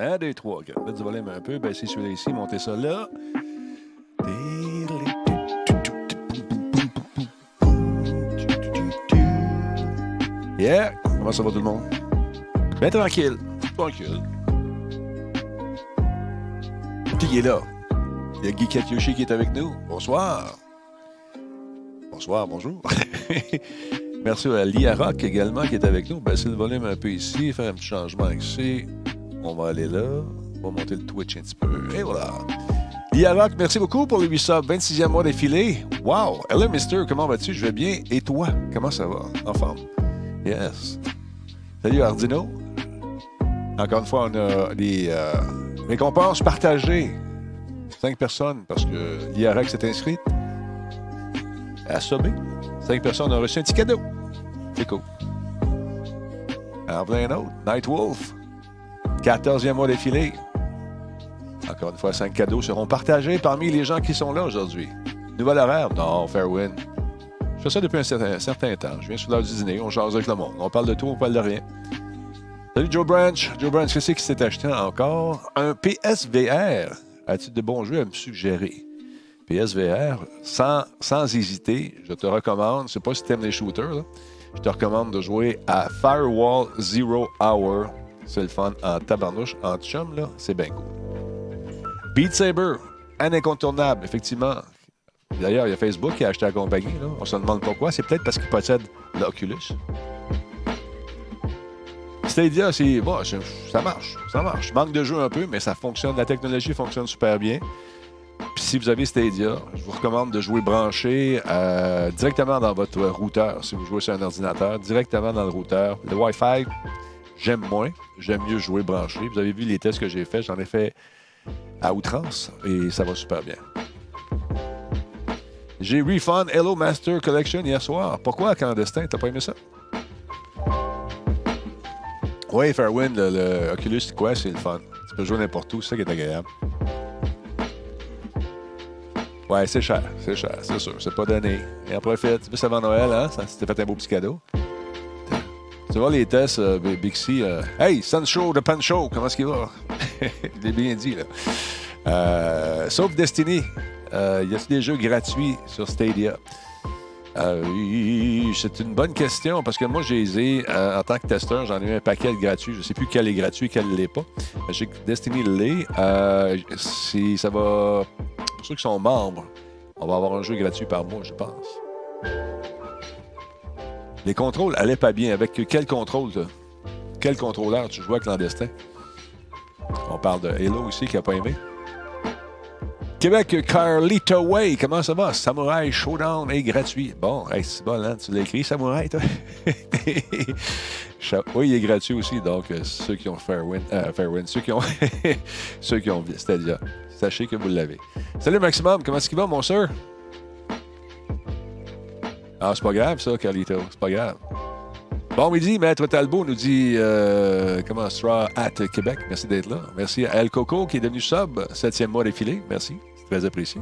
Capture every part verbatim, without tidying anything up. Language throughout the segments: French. Un, deux, trois, quatre. Mettre du volume un peu, baisser celui-là ici, monter ça là. Yeah! Comment ça va tout le monde? Ben tranquille. Tranquille. Qui est là? Il y a Guy Kiyoshi qui est avec nous. Bonsoir. Bonsoir, bonjour. Merci à L'I A R A C également qui est avec nous. Baisser le volume un peu ici, faire un petit changement ici. On va aller là. On va monter le Twitch un petit peu. Et voilà. L'I A R A C, merci beaucoup pour le huit cents, vingt-sixième mois défilé. Wow! Hello, mister. Comment vas-tu? Je vais bien. Et toi? Comment ça va? En forme? Yes. Salut, Arduino. Encore une fois, on a les euh, récompenses partagées. Cinq personnes, parce que l'I A R A C s'est inscrite. Assommé. Cinq personnes ont reçu un petit cadeau. C'est cool. En plein autre, Night Wolf. quatorzième mois défilé. Encore une fois, cinq cadeaux seront partagés parmi les gens qui sont là aujourd'hui. Nouvel horaire? Non, Fairwind. Je fais ça depuis un certain, un certain temps. Je viens sur l'heure du dîner, on jase avec le monde. On parle de tout, on parle de rien. Salut Joe Branch. Joe Branch, qu'est-ce qui s'est acheté encore? Un P S V R. As-tu de bons jeux à me suggérer? P S V R, sans, sans hésiter, je te recommande, je ne sais pas si tu aimes les shooters, là, je te recommande de jouer à Firewall Zero Hour. C'est le fun en tabarnouche, en chum, là, c'est bien cool. BeatSaber, un incontournable, effectivement. D'ailleurs, il y a Facebook qui a acheté la compagnie, là. On se demande pourquoi, c'est peut-être parce qu'ils possèdent l'Oculus. Stadia, c'est, bon, c'est, ça marche, ça marche. Manque de jeu un peu, mais ça fonctionne, la technologie fonctionne super bien. Puis si vous avez Stadia, je vous recommande de jouer branché euh, directement dans votre routeur. Si vous jouez sur un ordinateur, directement dans le routeur. Le Wi-Fi, j'aime moins. J'aime mieux jouer branché. Vous avez vu les tests que j'ai faits. J'en ai fait à outrance et ça va super bien. J'ai refund Hello Master Collection hier soir. Pourquoi, clandestin? T'as pas aimé ça? Oui, Fairwind, le, le Oculus Quest, c'est le fun. Tu peux jouer n'importe où. C'est ça qui est agréable. Ouais, c'est cher, c'est cher, c'est sûr, c'est pas donné. Et en profite, juste avant Noël, hein, ça s'était fait un beau petit cadeau. Tu vois les tests, euh, Bixi, euh, hey, Sancho de Pancho, comment est-ce qu'il va? Je l'ai bien dit, là. Euh, sauf Destiny, euh, y a-t-il des jeux gratuits sur Stadia? Euh, c'est une bonne question, parce que moi, j'ai les ai, euh, en tant que testeur, j'en ai eu un paquet de gratuits. Je ne sais plus quel est gratuit, quel ne l'est pas. Je sais que Destiny l'est. Euh, si ça va... Pour ceux qui sont membres, on va avoir un jeu gratuit par mois, je pense. Les contrôles allaient pas bien. Avec quel contrôle, t'as? Quel contrôleur tu jouais à clandestin? On parle de Halo ici, qui n'a pas aimé. Québec, Carlito Way, comment ça va? Samurai Showdown est gratuit. Bon, hey, c'est bon, hein? Tu l'as écrit, Samurai, toi? Oui, il est gratuit aussi, donc ceux qui ont Fairwind, euh, Fairwind ceux qui ont ceux qui ont Stadia, sachez que vous l'avez. Salut Maximum, comment est-ce qu'il va, mon sœur? Ah, c'est pas grave ça, Carlito, c'est pas grave. Bon midi, Maître Talbot nous dit euh, comment sera at Québec. Merci d'être là. Merci à El Coco qui est devenu sub, septième mois défilé. Merci, c'est très apprécié.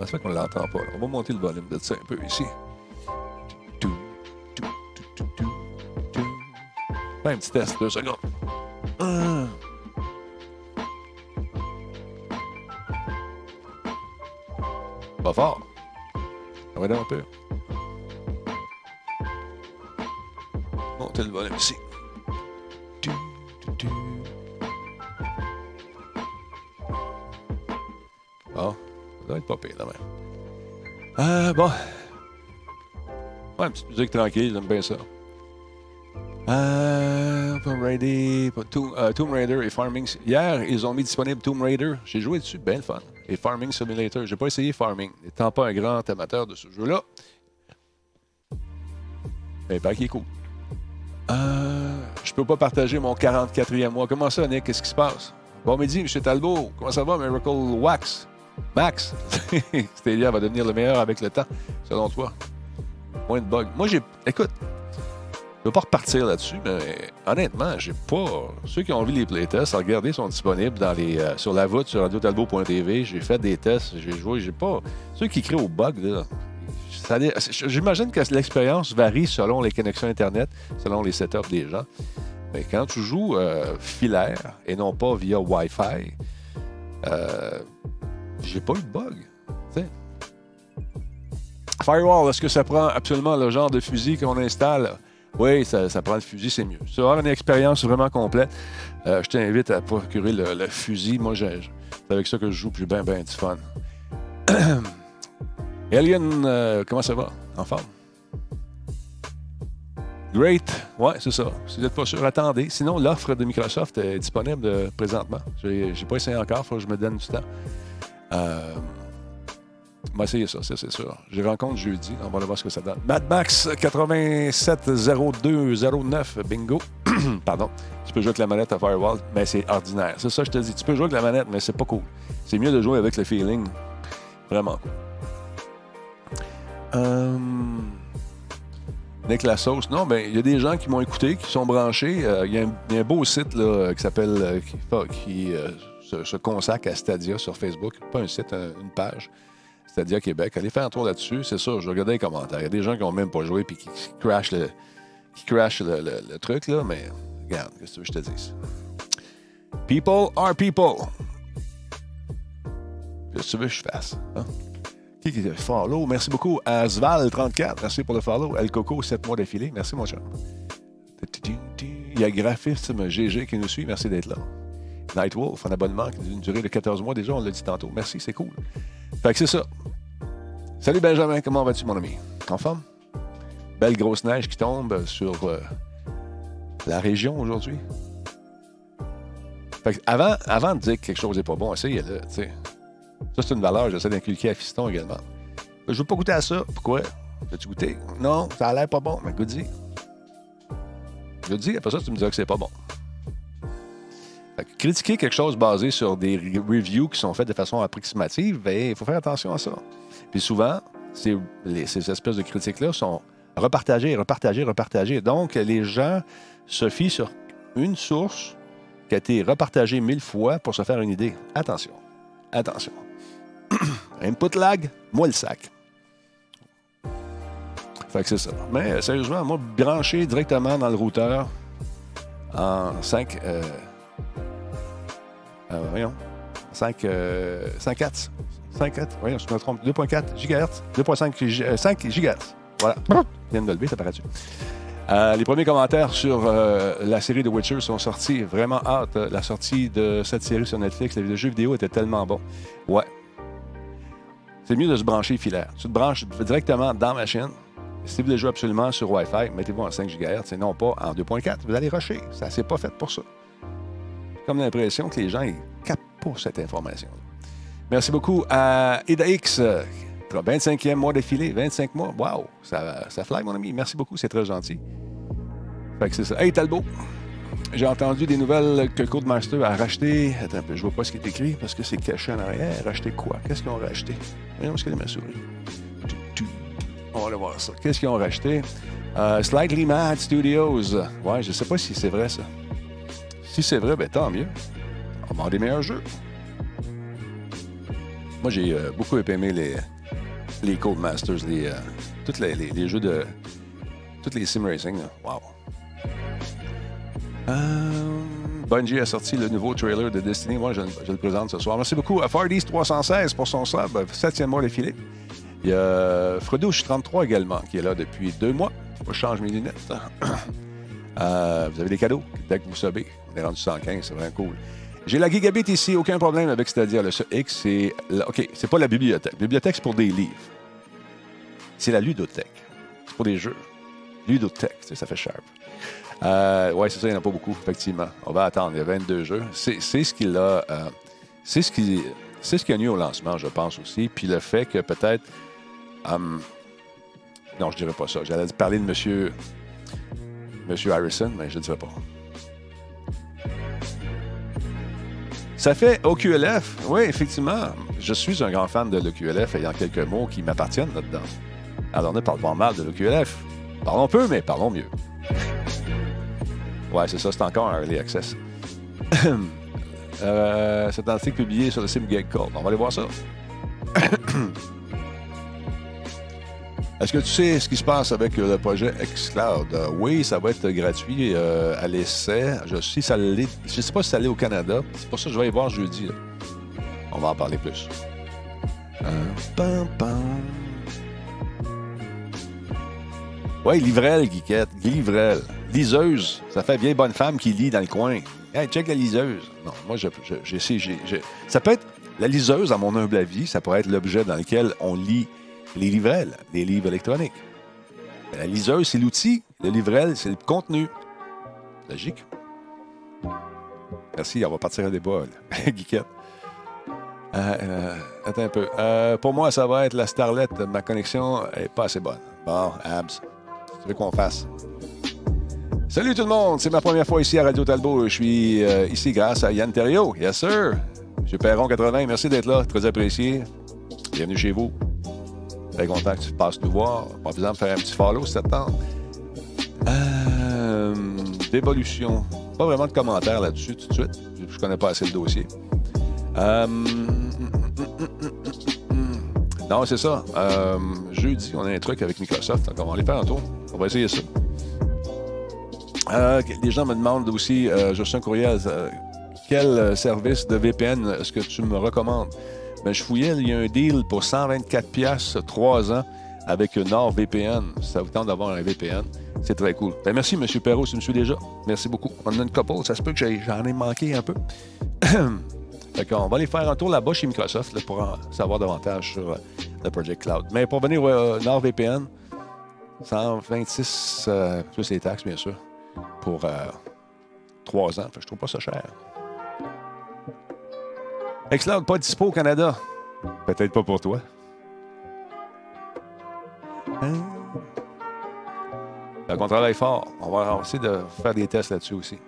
Ça fait qu'on ne l'entend pas. On va monter le volume de ça un peu ici. Fais un petit test, deux secondes. Ah. Pas fort. On va aller un peu. Monter le volume ici. Du, du, du. Bon, ça doit être pas pire, là, même. Ah, bon. Ouais, une petite musique tranquille, j'aime bien ça. Ah, Tomb Raider, euh, Tomb Raider et Farming... Hier, ils ont mis disponible Tomb Raider. J'ai joué dessus, bien le fun. Et Farming Simulator. J'ai pas essayé Farming, n'étant pas un grand amateur de ce jeu-là. Mais pas qui est cool. Euh, je peux pas partager mon quarante-quatrième mois. Comment ça, Nick? Qu'est-ce qui se passe? Bon midi, M. Talbot. Comment ça va, Miracle Wax? Max? Stadia va devenir le meilleur avec le temps, selon toi. Moins de bugs. Moi, j'ai... Écoute, je ne veux pas repartir là-dessus, mais honnêtement, j'ai pas... Ceux qui ont vu les playtests, regardez, sont disponibles dans les, euh, sur la voûte, sur radio talbot point t v. J'ai fait des tests, j'ai joué, j'ai pas... Ceux qui créent aux bugs, là... C'est-à-dire, j'imagine que l'expérience varie selon les connexions Internet, selon les setups des gens. Mais quand tu joues euh, filaire et non pas via Wi-Fi, euh, j'ai pas eu de bug. T'sais. Firewall, est-ce que ça prend absolument le genre de fusil qu'on installe? Oui, ça, ça prend le fusil, c'est mieux. Ça va avoir une expérience vraiment complète. Euh, je t'invite à procurer le, le fusil. Moi, j'ai, c'est avec ça que je joue, puis ben, ben, du fun. Alien, euh, comment ça va? En forme? Great. Ouais, c'est ça. Si vous n'êtes pas sûr, attendez. Sinon, l'offre de Microsoft est disponible présentement. J'ai, j'ai pas essayé encore, il faut que je me donne du temps. Euh... On va essayer ça, ça, c'est sûr. Je rencontre jeudi, on va aller voir ce que ça donne. Mad Max quatre-vingt-sept zéro deux zéro neuf, bingo. Pardon. Tu peux jouer avec la manette à Firewall, mais c'est ordinaire. C'est ça que je te dis. Tu peux jouer avec la manette, mais c'est pas cool. C'est mieux de jouer avec le feeling. Vraiment cool. Euh... Nick la sauce. Non, mais il y a des gens qui m'ont écouté, qui sont branchés. Il euh, y, y a un beau site là, qui s'appelle... Euh, qui qui euh, se, se consacre à Stadia sur Facebook. Pas un site, un, une page. Stadia Québec. Allez faire un tour là-dessus. C'est ça, je regardais les commentaires. Il y a des gens qui n'ont même pas joué et qui, qui crashent le, qui crashent le, le, le truc, là, mais regarde, qu'est-ce que je te dise? People are people. Qu'est-ce que tu veux que je fasse? Hein? Qui qui le follow? Merci beaucoup à Zval trente-quatre. Merci pour le follow. El Coco, sept mois d'affilée. Merci, mon chum. Il y a Graphisme G G qui nous suit. Merci d'être là. Night Wolf, un abonnement qui a une durée de quatorze mois déjà. On l'a dit tantôt. Merci, c'est cool. Fait que c'est ça. Salut Benjamin, comment vas-tu, mon ami? En forme? Belle grosse neige qui tombe sur euh, la région aujourd'hui. Fait que avant, avant de dire que quelque chose n'est pas bon, essayez-le, tu sais. Ça, c'est une valeur, j'essaie d'inculquer à Fiston également. Je veux pas goûter à ça. Pourquoi? Veux-tu goûter? Non, ça a l'air pas bon, mais goûte-y. Goûte-y, après ça, tu me diras que c'est pas bon. Critiquer quelque chose basé sur des reviews qui sont faites de façon approximative, ben, il faut faire attention à ça. Puis souvent, ces, les, ces espèces de critiques-là sont repartagées, repartagées, repartagées. Donc, les gens se fient sur une source qui a été repartagée mille fois pour se faire une idée. Attention. Attention. Input lag, moi le sac. Fait que c'est ça. Mais sérieusement, moi, brancher directement dans le routeur en cinq... Euh, Euh, voyons, cinq, euh, cinq watts, cinq watts, voyons, je me trompe, deux virgule quatre gigahertz, deux virgule cinq gigahertz, voilà, je viens de me lever, ça paraît dessus. Euh, les premiers commentaires sur euh, la série de Witcher sont sortis, vraiment hâte, la sortie de cette série sur Netflix, le jeu vidéo était tellement bon, ouais. C'est mieux de se brancher filaire, tu te branches directement dans la machine, si vous voulez jouer absolument sur Wi-Fi, mettez-vous en cinq gigahertz et non pas en deux virgule quatre, vous allez rusher, ça c'est pas fait pour ça. Comme l'impression que les gens ils capent pour cette information. Merci beaucoup à Edax. vingt-cinquième mois d'affilée, vingt-cinq mois. Wow, ça, ça fly, mon ami. Merci beaucoup, c'est très gentil. Fait que c'est ça. Hey, Talbot, j'ai entendu des nouvelles que Codemaster a racheté. Attends un peu, je vois pas ce qui est écrit parce que c'est caché en arrière. Racheter quoi? Qu'est-ce qu'ils ont racheté? Voyons ce qu'elle est ma souris. On va voir ça. Qu'est-ce qu'ils ont racheté? Euh, Slightly Mad Studios. Ouais, je sais pas si c'est vrai, ça. Si c'est vrai, ben tant mieux. On vend des meilleurs jeux. Moi, j'ai euh, beaucoup aimé les, les Codemasters, les, euh, tous les, les, les jeux de... toutes les sim racing. Là. Wow. Euh, Bungie a sorti le nouveau trailer de Destiny. Moi, je, je le présente ce soir. Merci beaucoup à Fardees trois cent seize pour son sub. septième mois d'affilée. Il y a Fredouche trente-trois également, qui est là depuis deux mois. Je change mes lunettes. Euh, vous avez des cadeaux dès que vous savez. On est rendu cent quinze, c'est vraiment cool. J'ai la gigabit ici, aucun problème avec, c'est-à-dire le X, c'est... La, OK, c'est pas la bibliothèque. La bibliothèque, c'est pour des livres. C'est la ludothèque. C'est pour des jeux. Ludothèque, tu sais, ça fait sharp. Euh, ouais, c'est ça, il n'y en a pas beaucoup, effectivement. On va attendre, il y a vingt-deux jeux. C'est, c'est ce qu'il a... Euh, c'est ce qu'il c'est ce qu'il y a eu au lancement, je pense aussi. Puis le fait que peut-être... Euh, non, je dirais pas ça. J'allais parler de monsieur... Monsieur Harrison, mais je ne dirais pas. Ça fait O Q L F. Oui, effectivement. Je suis un grand fan de l'O Q L F, ayant quelques mots qui m'appartiennent là-dedans. Alors, ne parle pas mal de l'O Q L F. Parlons peu, mais parlons mieux. Ouais, c'est ça, c'est encore un early access. euh, cet article publié sur le SimGagCall. On va aller voir ça. Est-ce que tu sais ce qui se passe avec le projet xCloud? Euh, oui, ça va être gratuit euh, à l'essai. Je ne si sais pas si ça l'est au Canada. C'est pour ça que je vais y voir jeudi. Là. On va en parler plus. Euh, pam, pam. Oui, Livrel, Guiquette. Livrel. Liseuse. Ça fait bien bonne femme qui lit dans le coin. Hey, check la liseuse. Non, moi, je, je, j'ai, j'ai, j'ai... ça peut être la liseuse, à mon humble avis, ça pourrait être l'objet dans lequel on lit les livrels, les livres électroniques. La liseuse, c'est l'outil. Le livrel, c'est le contenu. Logique. Merci, on va partir à des bols. Guiquette. Euh, euh, attends un peu. Euh, pour moi, ça va être la starlette. Ma connexion est pas assez bonne. Bon, abs. Tu veux qu'on fasse? Salut tout le monde! C'est ma première fois ici à Radio Talbot. Je suis euh, ici grâce à Yann Thériault. Yes, sir! Monsieur Perron quatre-vingts, merci d'être là. Très apprécié. Bienvenue chez vous. Très content que tu passes nous voir. Par exemple, faire un petit follow si ça te tente. Euh, Dévolution. Pas vraiment de commentaires là-dessus tout de suite. Je connais pas assez le dossier. Euh, non, c'est ça. Euh, jeudi, on a un truc avec Microsoft. Donc on va aller faire un tour. On va essayer ça. Euh, les gens me demandent aussi, euh, j'ai reçu un courriel, euh, quel service de V P N est-ce que tu me recommandes? Ben, je fouillais, il y a un deal pour cent vingt-quatre dollars trois ans avec NordVPN. Ça vous tente d'avoir un V P N, c'est très cool. Ben, merci, M. Perrault, si tu me suis déjà. Merci beaucoup. On a une couple, ça se peut que j'ai, j'en ai manqué un peu. Fait qu'on va aller faire un tour là-bas chez Microsoft là, pour en savoir davantage sur euh, le Project Cloud. Mais pour venir au euh, NordVPN, cent vingt-six euh, plus les taxes, bien sûr. Pour euh, trois ans. Fait que je trouve pas ça cher. xCloud, pas dispo au Canada. Peut-être pas pour toi. Hein? Donc, on travaille fort. On va essayer de faire des tests là-dessus aussi.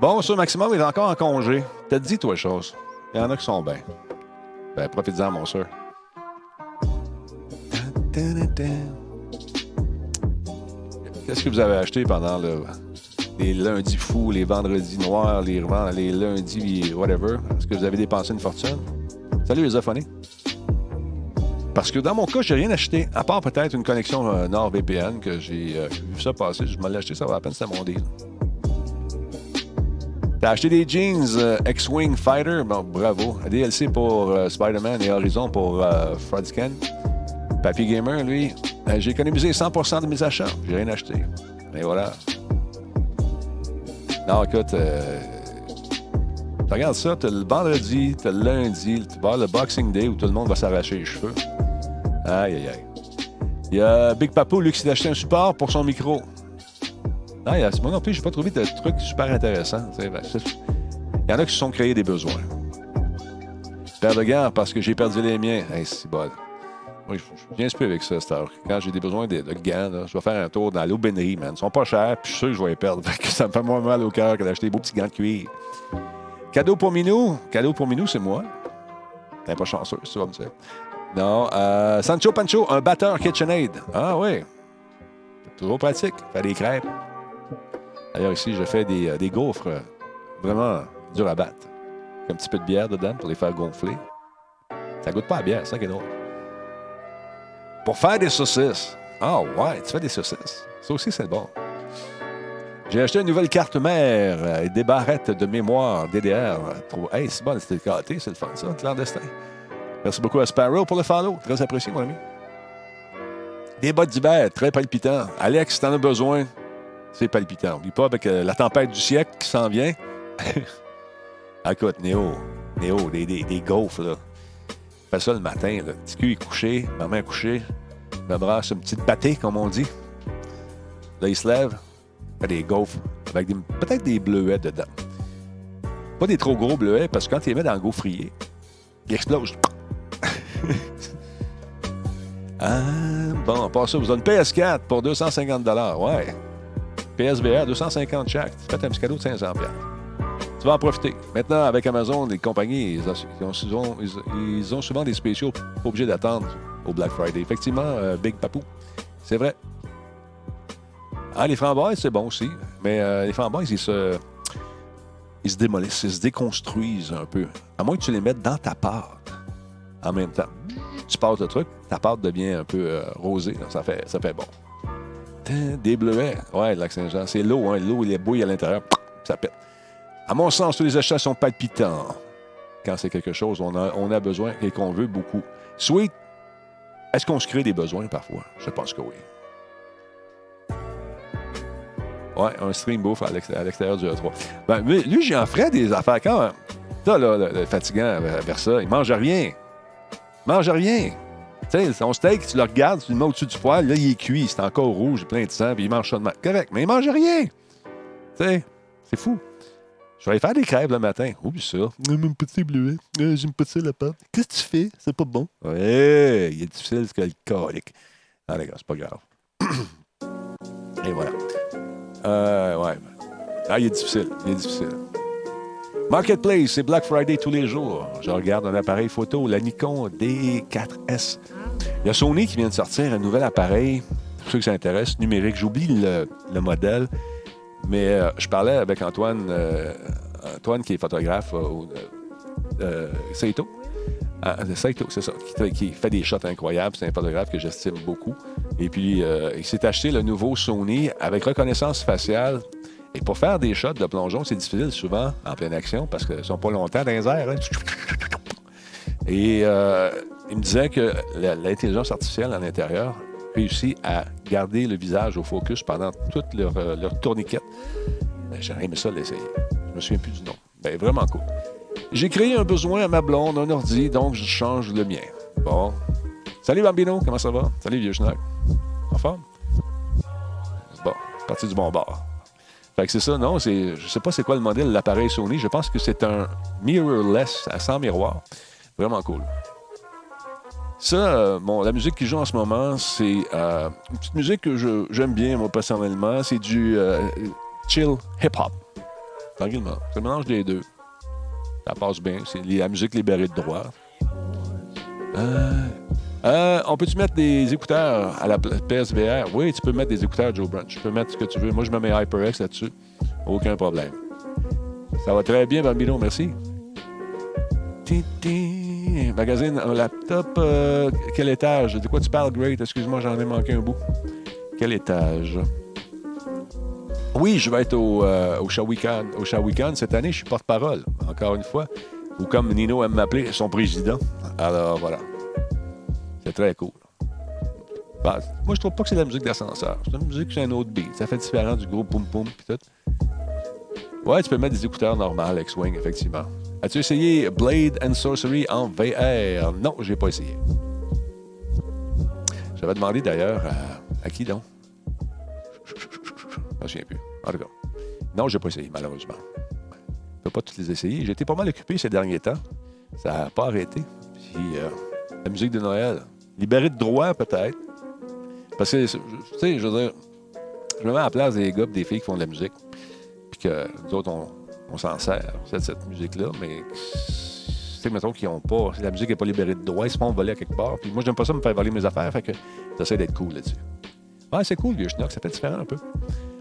Bon, sur Maximum, il est encore en congé. T'as dit, toi, chose. Il y en a qui sont bien. Ben, profite-en, mon soeur. Qu'est-ce que vous avez acheté pendant le, les lundis fous, les vendredis noirs, les, les lundis whatever? Est-ce que vous avez dépensé une fortune? Salut les aphonés. Parce que dans mon cas, j'ai rien acheté, à part peut-être une connexion euh, NordVPN que j'ai euh, vu ça passer. Je me l'ai acheté, ça va à peine, c'était mon deal. T'as acheté des jeans euh, X-Wing Fighter? Bon, bravo. Un D L C pour euh, Spider-Man et Horizon pour euh, Fred's Ken. Papy Gamer, lui... Euh, j'ai économisé cent pour cent de mes achats. J'ai rien acheté. Mais voilà. Non, écoute, euh, tu regardes ça, t'as le vendredi, t'as le lundi, tu vas le Boxing Day où tout le monde va s'arracher les cheveux. Aïe, aïe, aïe. Il y a Big Papo, lui, qui s'est acheté un support pour son micro. Non, il y a, moi non plus, j'ai pas trouvé de trucs super intéressants. Il y en a qui se sont créés des besoins. Père de guerre parce que j'ai perdu les miens. Hey, c'est bon. Oui, je suis bien super avec ça, cette heure. Quand j'ai des besoins de, de gants, là, je vais faire un tour dans l'aubainerie, man. Ils sont pas chers, puis je suis sûr que je vais les perdre. Ça me fait moins mal au cœur que d'acheter des beaux petits gants de cuir. Cadeau pour Minou. Cadeau pour Minou, c'est moi. T'es pas chanceux, tu vas me dire. Non. Euh, Sancho Pancho, un batteur KitchenAid. Ah oui. C'est toujours pratique. Faire des crêpes. D'ailleurs, ici, je fais des, des gaufres vraiment durs à battre. Un petit peu de bière dedans pour les faire gonfler. Ça goûte pas à bière, c'est ça qui est drôle. Pour faire des saucisses. Ah ouais, tu fais des saucisses. Ça aussi, c'est bon. J'ai acheté une nouvelle carte mère et des barrettes de mémoire D D R. Hey, c'est bon, c'était gâté, c'est le fun, ça, clandestin. Merci beaucoup à Sparrow pour le follow. Très apprécié, mon ami. Des bottes d'hiver, très palpitant. Alex, si t'en as besoin, c'est palpitant. N'oublie pas avec la tempête du siècle qui s'en vient. Écoute, Néo, Néo, des, des, des gaufres, là. Je fais ça le matin, le petit cul est couché, ma main est couchée, je me brasse une petite pâtée, comme on dit. Là, il se lève, fait des gaufres, avec des, peut-être des bleuets dedans. Pas des trop gros bleuets, parce que quand tu les mets dans le gaufrier, ils explosent. Ah, bon, par ça, vous donne P S quatre pour deux cent cinquante dollars, ouais. P S V R, deux cent cinquante chaque. Tu fais un petit cadeau de cinq cents dollars. Tu vas en profiter. Maintenant, avec Amazon, les compagnies, ils ont, ils ont, ils ont souvent des spéciaux, pas obligés d'attendre au Black Friday. Effectivement, euh, Big Papou, c'est vrai. Ah, les framboises, c'est bon aussi, mais euh, les framboises, ils se, ils se démolissent, ils se déconstruisent un peu. À moins que tu les mettes dans ta pâte en même temps. tu passes le truc, ta pâte devient un peu euh, rosée. Donc ça fait, ça fait bon. Des bleuets. Ouais, le lac Saint-Jean. C'est l'eau, hein. L'eau, il est bouillie à l'intérieur. Ça pète. À mon sens, tous les achats sont palpitants. Quand c'est quelque chose, on a, on a besoin et qu'on veut beaucoup. Sweet, est-ce qu'on se crée des besoins parfois? Je pense que oui. Ouais, un stream bouffe à l'extérieur du E trois. Ben, lui, j'en ferais des affaires quand même. Ça, là, le, le fatigant vers ça, il mange rien. Il mange rien. Tu sais, son steak, tu le regardes, tu le mets au-dessus du poêle, là, il est cuit, c'est encore rouge, plein de sang, puis il mange ça de mal. Correct, mais il mange rien. Tu sais, c'est fou. Je vais aller faire des crêpes le matin. Oublie ça. J'aime pas ça, bleuet. J'aime pas ça, la pâte. Qu'est-ce que tu fais? C'est pas bon. Ouais, il est difficile, c'est alcoolique. Non, les gars, c'est pas grave. Et voilà. Euh, ouais. Ah, il est difficile. Il est difficile. Marketplace, c'est Black Friday tous les jours. Je regarde un appareil photo, la Nikon D quatre S. Il y a Sony qui vient de sortir un nouvel appareil, pour ceux que ça intéresse, numérique. J'oublie le, le modèle, mais euh, je parlais avec Antoine, euh, Antoine qui est photographe, euh, euh, Saito. Ah, Saito, c'est ça, qui, qui fait des shots incroyables. C'est un photographe que j'estime beaucoup. Et puis, euh, il s'est acheté le nouveau Sony avec reconnaissance faciale. Et pour faire des shots de plongeon, c'est difficile souvent en pleine action parce qu'ils ne sont pas longtemps dans les airs. Hein? Et euh, il me disait que la, l'intelligence artificielle à l'intérieur réussit à garder le visage au focus pendant toute leur, leur tourniquette. J'aurais aimé ça l'essayer. Je me souviens plus du nom. Ben, vraiment cool. J'ai créé un besoin à ma blonde, un ordi, donc je change le mien. Bon. Salut Bambino, comment ça va? Salut vieux schnack. En forme? Bon, parti du bon bord. Fait que c'est ça, non, c'est, je sais pas c'est quoi le modèle de l'appareil Sony. Je pense que c'est un mirrorless à cent miroirs. Vraiment cool. Ça, euh, bon, la musique qui joue en ce moment, c'est euh, une petite musique que je, j'aime bien, moi, personnellement. C'est du euh, chill hip-hop. Tranquillement. C'est le mélange des deux. Ça passe bien. C'est la musique libérée de droit. Euh, euh, on peut-tu mettre des écouteurs à la P S V R? Oui, tu peux mettre des écouteurs, Joe Branch. Tu peux mettre ce que tu veux. Moi, je mets mes HyperX là-dessus. Aucun problème. Ça va très bien, Bambino. Merci. Titi. Magazine, un laptop. Euh, quel étage? De quoi tu parles, Great? Excuse-moi, j'en ai manqué un bout. Quel étage? Oui, je vais être au, euh, au Shawikan. Au Shawikan, cette année, je suis porte-parole, encore une fois. Ou comme Nino aime m'appeler, son président. Alors, voilà. C'est très cool. Bah, moi, je trouve pas que c'est de la musique d'ascenseur. C'est une musique, c'est un autre beat. Ça fait différent du gros poum-poum pis tout. Ouais, tu peux mettre des écouteurs normales, X-Wing, effectivement. As-tu essayé Blade and Sorcery en V R? Non, j'ai pas essayé. J'avais demandé, d'ailleurs, à, à qui, donc? Je ne me souviens plus. En tout cas, non, je n'ai pas essayé, malheureusement. Je ne peux pas toutes les essayer. J'ai été pas mal occupé ces derniers temps. Ça n'a pas arrêté. Puis, euh, la musique de Noël, libérée de droit, peut-être. Parce que, tu sais, je veux dire, je me mets à la place des gars et des filles qui font de la musique. Puis que nous autres, on, on s'en sert, cette, cette musique-là. Mais, tu sais, mettons qu'ils n'ont pas. La musique n'est pas libérée de droit. Ils se font voler à quelque part. Puis moi, je n'aime pas ça me faire voler mes affaires. Fait que j'essaie d'être cool là-dessus. Ouais, c'est cool, vieux schnock. Ça fait différent un peu.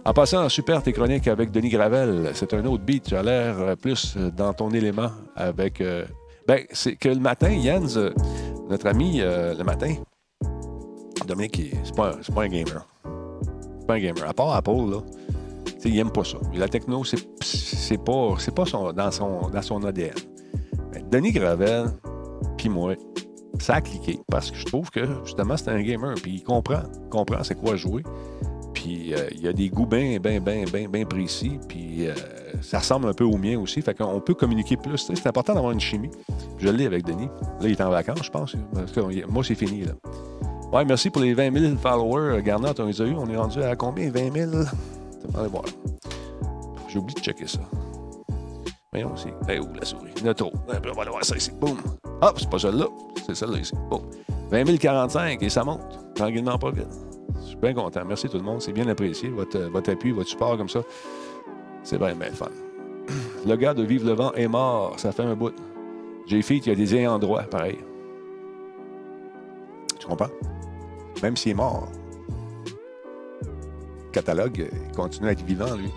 En passant, super tes chroniques avec Denis Gravel. C'est un autre beat. Tu as l'air euh, plus dans ton élément avec... Euh, ben, c'est que le matin, Jens, euh, notre ami, euh, le matin, Dominique, il, c'est, pas un, c'est pas un gamer. C'est pas un gamer. À part Apple, là, il aime pas ça. La techno, c'est, c'est pas, c'est pas son, dans, son, dans son A D N. Mais Denis Gravel, puis moi, ça a cliqué. Parce que je trouve que, justement, c'est un gamer. Puis il comprend. Il comprend c'est quoi jouer. Puis, il euh, y a des goûts bien, bien, bien, bien, bien précis. Puis, euh, ça ressemble un peu au mien aussi. Fait qu'on peut communiquer plus. T'sais, c'est important d'avoir une chimie. Je l'ai avec Denis. Là, il est en vacances, je pense. Parce que, moi, c'est fini, là. Ouais, merci pour les vingt mille followers. Garnot, on les a eu. On est rendu à combien? vingt mille? Allez voir. J'ai oublié de checker ça. Voyons aussi. Hey, où la souris? Il y en a trop. On va aller voir ça ici. Boum! Hop, c'est pas celle-là. C'est celle-là ici. Boum! vingt mille quarante-cinq et ça monte. Tranquillement, pas vite. Je suis bien content. Merci tout le monde. C'est bien apprécié. Votre, votre appui, votre support comme ça. C'est bien, bien fun. Le gars de Vive le Vent est mort. Ça fait un bout. J'ai fait qu'il y a des ayants droit, pareil. Tu comprends? Même s'il est mort, le catalogue il continue à être vivant, lui.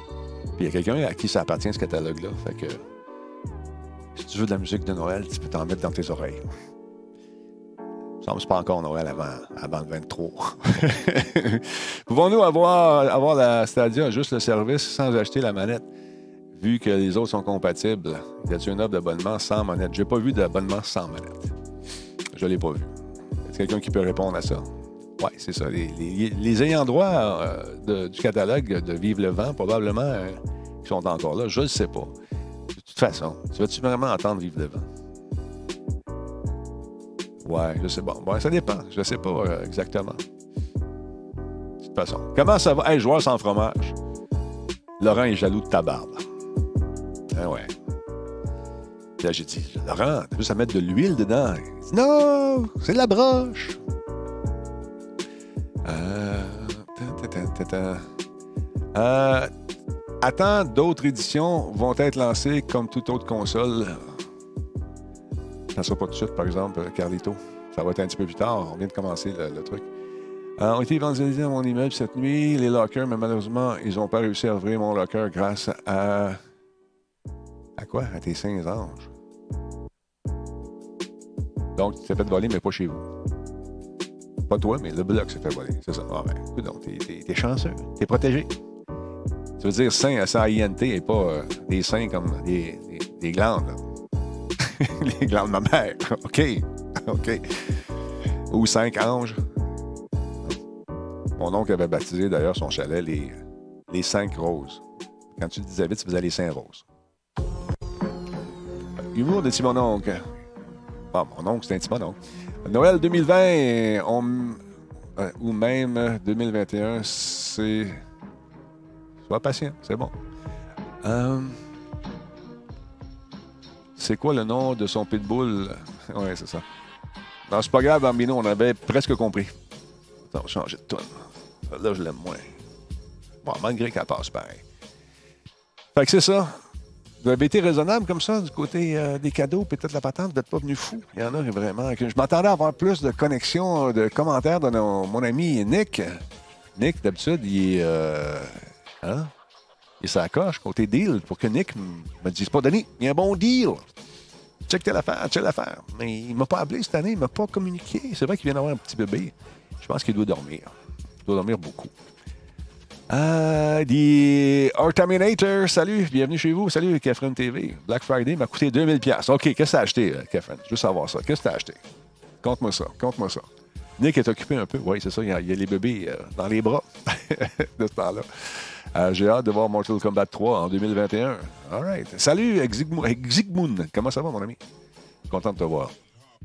Puis il y a quelqu'un à qui ça appartient, ce catalogue-là. Fait que si tu veux de la musique de Noël, tu peux t'en mettre dans tes oreilles. Non, mais c'est pas encore Noël avant, avant le vingt-trois. Pouvons-nous avoir, avoir la Stadia, juste le service, sans acheter la manette, vu que les autres sont compatibles? Y a-t-il une offre d'abonnement sans manette? J'ai pas vu d'abonnement sans manette. Je l'ai pas vu. Est-ce quelqu'un qui peut répondre à ça? Oui, c'est ça. Les, les, les ayants droit euh, de, du catalogue de Vive le Vent, probablement, euh, ils sont encore là. Je ne le sais pas. De toute façon, tu vas-tu vraiment entendre Vive le Vent? Oui, je sais pas. Bon, ça dépend. Je ne sais pas euh, exactement. De toute façon, comment ça va? Hey, joueur sans fromage. Laurent est jaloux de ta barbe. Ah ouais. Puis là, j'ai dit, Laurent, t'as juste à mettre de l'huile dedans. Il dit, non, c'est de la broche. Euh, tata, tata. Euh, attends, d'autres éditions vont être lancées comme toute autre console. Ça ne sera pas tout de suite, par exemple, Carlito. Ça va être un petit peu plus tard. On vient de commencer le, le truc. Euh, on a été évangélisés dans mon immeuble cette nuit, les lockers, mais malheureusement, ils n'ont pas réussi à ouvrir mon locker grâce à... À quoi? À tes cinq anges. Donc, tu t'es fait voler, mais pas chez vous. Pas toi, mais le bloc s'est fait voler. C'est ça. Ah ben, écoute donc, t'es, t'es, t'es chanceux. T'es protégé. Ça veut dire saint, S-A-I-N-T, et pas euh, des seins comme des, des, des glandes. Les glandes de ma mère. OK. OK. Ou cinq anges. Mon oncle avait baptisé, d'ailleurs, son chalet, les, les cinq roses. Quand tu le disais vite, tu faisais les cinq roses. Humour de Timononcle. Bon, mon oncle, c'est un Timononcle. Noël deux mille vingt, on, euh, ou même deux mille vingt et un, c'est... Sois patient, c'est bon. Euh, c'est quoi le nom de son pitbull? Oui, c'est ça. Non, c'est pas grave, Bambino, on avait presque compris. Attends, on va changer de tune. Là, je l'aime moins. Bon, malgré qu'elle passe pareil. Fait que c'est ça. Vous avez été raisonnable comme ça, du côté euh, des cadeaux, puis peut-être la patente, vous n'êtes pas venu fou. Il y en a vraiment. Je m'attendais à avoir plus de connexions, de commentaires de nos, mon ami Nick. Nick, d'habitude, il est... Euh, hein? Il s'accroche côté deal pour que Nick me dise pas, Denis, il y a un bon deal. Check telle affaire, check l'affaire. Mais il ne m'a pas appelé cette année, il ne m'a pas communiqué. C'est vrai qu'il vient d'avoir un petit bébé. Je pense qu'il doit dormir. Il doit dormir beaucoup. Ah, des Artaminator, salut, bienvenue chez vous, salut Catherine T V. Black Friday m'a coûté deux mille dollars. OK, qu'est-ce que t'as acheté, Catherine? Je veux savoir ça. Qu'est-ce que t'as acheté? Compte-moi ça, compte-moi ça. Nick est occupé un peu, oui, c'est ça, il y a, il y a les bébés euh, dans les bras de ce temps-là. Euh, j'ai hâte de voir Mortal Kombat trois en deux mille vingt et un. All right. Salut Xigmoon, comment ça va, mon ami? Content de te voir.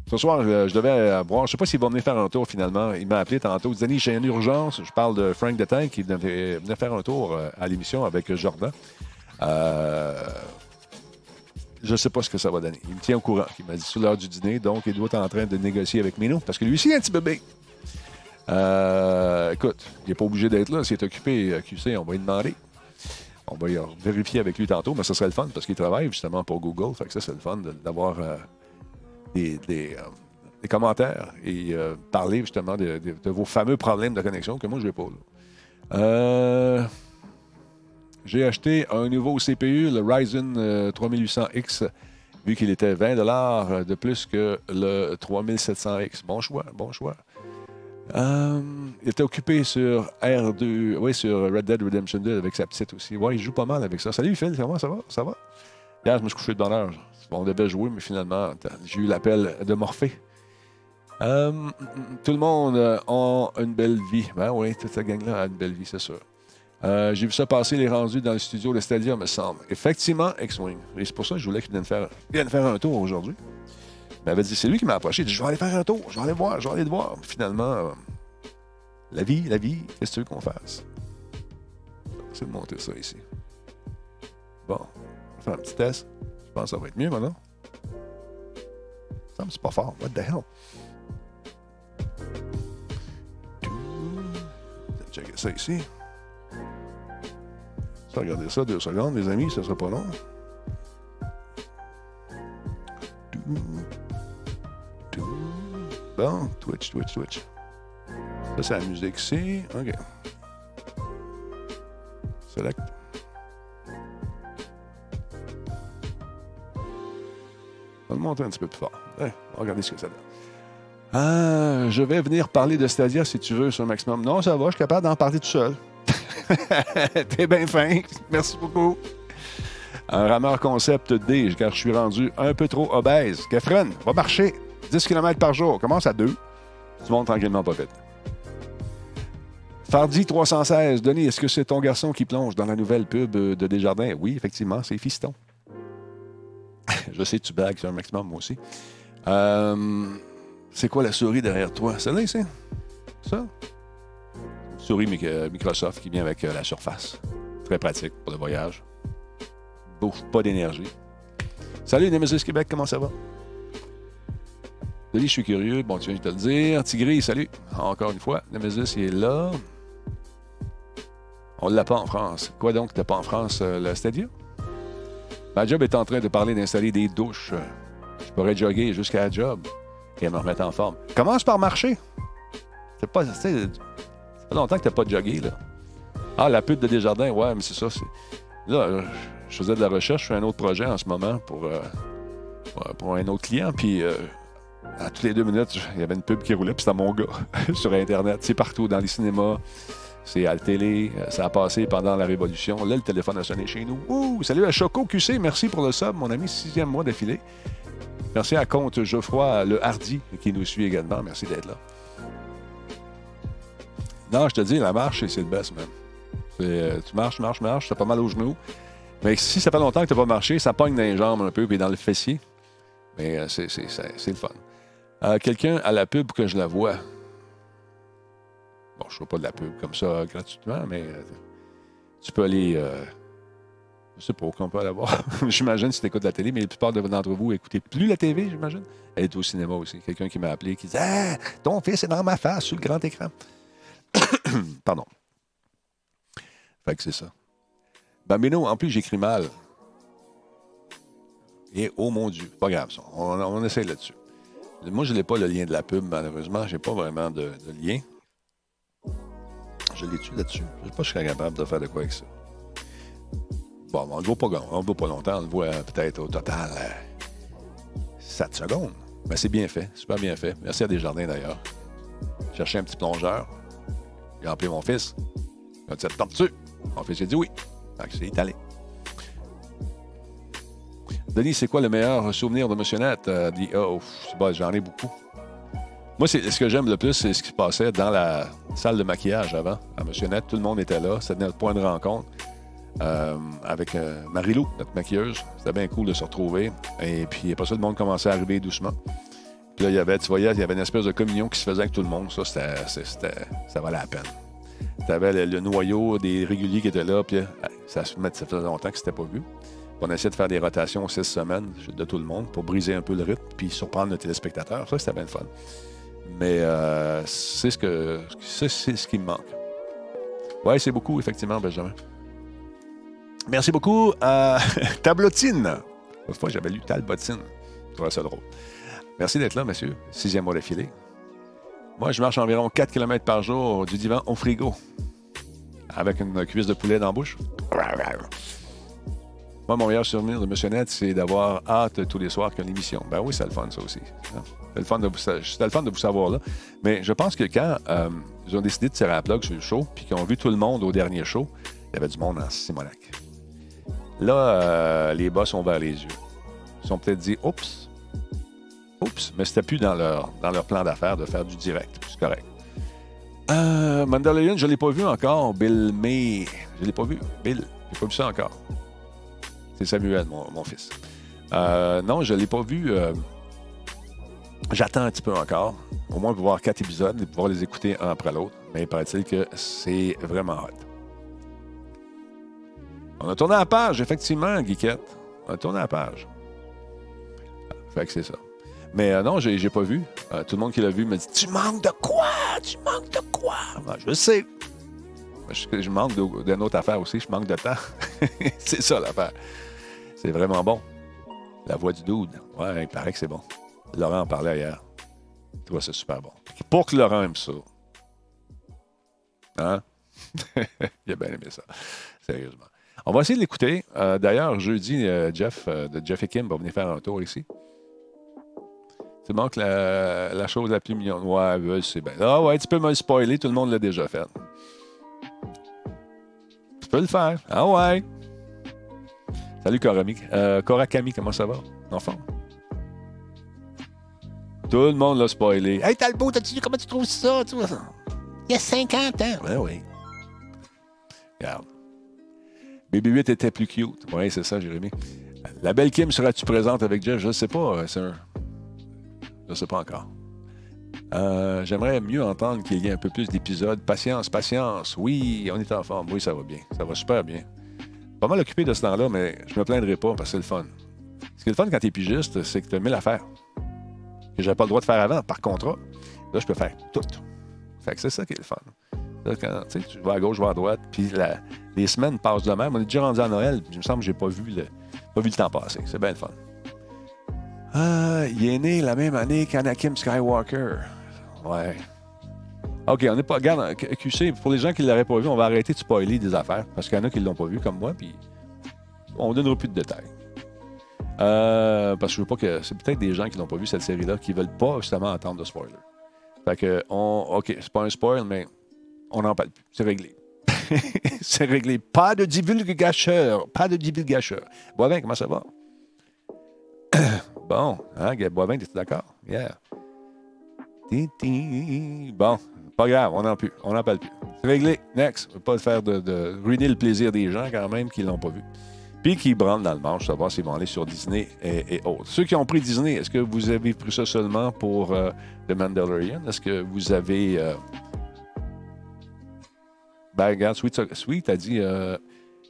Ce soir, euh, je devais euh, boire. Je ne sais pas s'il va venir faire un tour, finalement. Il m'a appelé tantôt. Il dit, Denis, j'ai une urgence. Je parle de Frank Detaille qui venait, venait faire un tour euh, à l'émission avec Jordan. Euh, je ne sais pas ce que ça va donner. Il me tient au courant. Il m'a dit, c'est l'heure du dîner. Donc, il doit être en train de négocier avec Minou. Parce que lui aussi, il a un petit bébé. Euh, écoute, il n'est pas obligé d'être là. S'il est occupé, Q C, on va lui demander. On va y vérifier avec lui tantôt. Mais ça serait le fun parce qu'il travaille justement pour Google. Fait que ça, c'est le fun de, d'avoir... Euh, Des, des, euh, des commentaires et euh, parler justement de, de, de vos fameux problèmes de connexion que moi, je n'ai pas. Euh, j'ai acheté un nouveau C P U, le Ryzen euh, trente-huit cents X, vu qu'il était vingt dollars de plus que le trente-sept cents X. Bon choix, bon choix. Euh, il était occupé sur R deux, oui, sur Red Dead Redemption deux avec sa petite aussi. Oui, il joue pas mal avec ça. Salut Phil, comment ça va? Ça va? Hier, je me suis couché de bonne heure. On devait jouer, mais finalement, j'ai eu l'appel de Morphée. Euh, tout le monde a une belle vie. Ben oui, toute cette gang-là a une belle vie, c'est sûr. Euh, j'ai vu ça passer les rendus dans le studio de Stadia, me semble. Effectivement, X-Wing. Et c'est pour ça que je voulais qu'il vienne faire, vienne faire un tour aujourd'hui. Il m'avait dit, c'est lui qui m'a approché. Il dit, je vais aller faire un tour, je vais aller voir, je vais aller te voir. Finalement, euh, la vie, la vie, qu'est-ce que tu veux qu'on fasse? C'est de monter ça ici. Bon, on va faire un petit test. Je pense que ça va être mieux maintenant. Ça me semble pas fort. What the hell? Checker ça ici. Ça, regardez ça deux secondes, les amis, ça sera pas long. Bon, Twitch, Twitch, Twitch. Ça, c'est la musique ici. OK. Select. On va le monter un petit peu plus fort. Ouais, regardez ce que ça donne. Ah, je vais venir parler de Stadia si tu veux sur Maximum. Non, ça va, je suis capable d'en parler tout seul. T'es bien fin. Merci beaucoup. Un rameur concept D, car je suis rendu un peu trop obèse. Kefren, va marcher. dix kilomètres par jour. Commence à deux. Tu montes tranquillement, pas vite. Fardy trois cent seize. Denis, est-ce que c'est ton garçon qui plonge dans la nouvelle pub de Desjardins? Oui, effectivement, c'est Fiston. Je sais que tu blagues, c'est un maximum, moi aussi. Euh, c'est quoi la souris derrière toi? C'est là, ici? Ça? Une souris Microsoft qui vient avec la Surface. Très pratique pour le voyage. Bouffe pas d'énergie. Salut, Nemesis Québec, comment ça va? Denis, je suis curieux. Bon, tu viens de te le dire. Tigris, salut. Encore une fois, Nemesis, il est là. On l'a pas en France. Quoi donc, t'as pas en France le Stadia? Ma job est en train de parler d'installer des douches. Je pourrais jogger jusqu'à la job et me remettre en forme. Commence par marcher. C'est pas, ça fait longtemps que t'as pas jogué, là. Ah, la pute de Desjardins, ouais, mais c'est ça. C'est... Là, je faisais de la recherche sur un autre projet en ce moment pour, euh, pour un autre client, puis euh, à toutes les deux minutes, il y avait une pub qui roulait, puis c'était mon gars sur Internet. C'est partout, dans les cinémas. C'est à la télé, ça a passé pendant la Révolution. Là, le téléphone a sonné chez nous. Ouh, salut à Choco Q C, merci pour le sub, mon ami, sixième mois d'affilée. Merci à Comte Geoffroy Le Hardy qui nous suit également. Merci d'être là. Non, je te dis, la marche, c'est le best, man. C'est, tu marches, marches, marches, t'as pas mal aux genoux. Mais si ça fait longtemps que t'as pas marché, ça pogne dans les jambes un peu, puis dans le fessier. Mais c'est, c'est, c'est, c'est le fun. Euh, quelqu'un à la pub que je la vois. Bon, je ne fais pas de la pub comme ça euh, gratuitement, mais euh, tu peux aller... Euh, je ne sais pas qu'on peut aller voir. J'imagine si tu écoutes la télé, mais la plupart d'entre vous n'écoutez plus la T V, j'imagine. Elle est au cinéma aussi. Quelqu'un qui m'a appelé, qui dit « Ah, ton fils est dans ma face, sur le grand écran. » Pardon. Fait que c'est ça. Bambino, en plus, j'écris mal. Et oh mon Dieu, pas grave ça. On, on essaie là-dessus. Moi, je n'ai pas le lien de la pub, malheureusement. Je n'ai pas vraiment de, de lien. Je l'ai tué là-dessus. Je ne sais pas si je serais capable de faire de quoi avec ça. Bon, on ne voit pas, on voit pas longtemps. On le voit peut-être au total euh, sept secondes. Mais c'est bien fait. Super bien fait. Merci à Desjardins, d'ailleurs. Je cherchais un petit plongeur. J'ai appelé mon fils. Il a dit « Tombe dessus! » Mon fils a dit « Oui! » Donc, c'est italien. Denis, c'est quoi le meilleur souvenir de Monsieur Nat? Euh, dit « Oh, pff, bon, j'en ai beaucoup. » Moi, c'est, ce que j'aime le plus, c'est ce qui se passait dans la salle de maquillage avant. À Monsieur Net, tout le monde était là. C'était notre point de rencontre euh, avec euh, Marie-Lou, notre maquilleuse. C'était bien cool de se retrouver. Et puis, après ça, le monde commençait à arriver doucement. Puis là, il y avait, tu voyais, il y avait une espèce de communion qui se faisait avec tout le monde. Ça, c'était, c'était, ça valait la peine. Tu avais le, le noyau des réguliers qui étaient là. Puis ça, ça faisait longtemps que c'était pas vu. On essayait de faire des rotations six semaines de tout le monde pour briser un peu le rythme puis surprendre le téléspectateur. Ça, c'était bien le fun. Mais euh, c'est, ce que, c'est, c'est ce qui me manque. Oui, c'est beaucoup, effectivement, Benjamin. Merci beaucoup à Tablotine. L'autre fois, j'avais lu Talbotine. Je trouvais ça drôle. Merci d'être là, monsieur. Sixième mois d'affilée. Moi, je marche environ quatre kilomètres par jour du divan au frigo. Avec une cuisse de poulet dans la bouche. Moi, mon meilleur souvenir de Monsieur Net, c'est d'avoir hâte tous les soirs qu'il y a une émission. Ben oui, c'est le fun, ça aussi. C'est le fun de vous, c'est le fun de vous savoir là. Mais je pense que quand euh, ils ont décidé de tirer à la plug sur le show, puis qu'ils ont vu tout le monde au dernier show, il y avait du monde en Simonac. Là, euh, les boss ont vers les yeux. Ils se sont peut-être dit, oups, oups, mais c'était plus dans leur, dans leur plan d'affaires de faire du direct. C'est correct. Euh, Mandalorian, je ne l'ai pas vu encore, Bill May. Je ne l'ai pas vu, Bill. Je n'ai pas vu ça encore. C'est Samuel, mon, mon fils. Euh, non, je ne l'ai pas vu. Euh, j'attends un petit peu encore. Au moins, pour voir quatre épisodes et pouvoir les écouter un après l'autre. Mais paraît-il que c'est vraiment hot. On a tourné la page, effectivement, Guiquette. On a tourné la page. Fait que c'est ça. Mais euh, non, j'ai, j'ai pas vu. Euh, tout le monde qui l'a vu me dit « Tu manques de quoi? Tu manques de quoi? » Ben, je sais. Je, je manque de, d'une autre affaire aussi. Je manque de temps. C'est ça, l'affaire. C'est vraiment bon. La voix du dude. Ouais, il paraît que c'est bon. Laurent en parlait hier. Toi, c'est super bon. Pour que Laurent aime ça. Hein? Il a bien aimé ça. Sérieusement. On va essayer de l'écouter. Euh, d'ailleurs, jeudi, euh, Jeff euh, de Jeff et Kim va venir faire un tour ici. C'est donc la, la chose la plus mignonne. Ouais, c'est bien. Ah ouais, tu peux me le spoiler, tout le monde l'a déjà fait. Tu peux le faire. Ah ouais. Salut Korami. Euh, Korakami, comment ça va? Enfant. Tout le monde l'a spoilé. Hey Talbot, t'as-tu vu comment tu trouves ça? Tu vois? Il y a cinquante ans. Ben oui. Regarde. B B huit était plus cute. Oui, c'est ça, Jérémy. La belle Kim, seras-tu présente avec Jeff? Je ne sais pas. C'est un... Je ne sais pas encore. Euh, j'aimerais mieux entendre qu'il y ait un peu plus d'épisodes. Patience, patience. Oui, on est en forme. Oui, ça va bien. Ça va super bien. Pas mal occupé de ce temps-là, mais je me plaindrai pas parce que c'est le fun. Ce qui est le fun quand tu es pigiste, c'est que tu as mille affaires que j'avais pas le droit de faire avant par contrat. Là, je peux faire tout. Fait que c'est ça qui est le fun. Là, quand tu vas à gauche, je vais à droite, puis la... les semaines passent de même. On est déjà rendu à Noël, puis il me semble que j'ai pas vu le, pas vu le temps passer. C'est bien le fun. Ah, il est né la même année qu'Anakin Skywalker. Ouais. OK, on n'est pas... Regarde, Q C, pour les gens qui ne l'auraient pas vu, on va arrêter de spoiler des affaires, parce qu'il y en a qui ne l'ont pas vu, comme moi, puis on ne donnera plus de détails. Euh, parce que je veux pas que... C'est peut-être des gens qui n'ont pas vu cette série-là, qui ne veulent pas, justement, entendre de spoiler. Fait que, on... OK, c'est pas un spoil, mais on n'en parle plus. C'est réglé. C'est réglé. Pas de divulgacheur. Pas de divulgacheur. Boivin, comment ça va? Bon, hein, Boivin, t'es d'accord? Yeah. Bon, pas grave, on n'en plus, on n'en parle plus. C'est réglé, next. On ne peut pas faire de, de ruiner le plaisir des gens quand même qui ne l'ont pas vu. Puis qui branlent dans le manche, savoir s'ils vont aller sur Disney et, et autres. Ceux qui ont pris Disney, est-ce que vous avez pris ça seulement pour euh, The Mandalorian? Est-ce que vous avez... Euh... Ben, regarde, Sweet, Sweet a dit... Euh...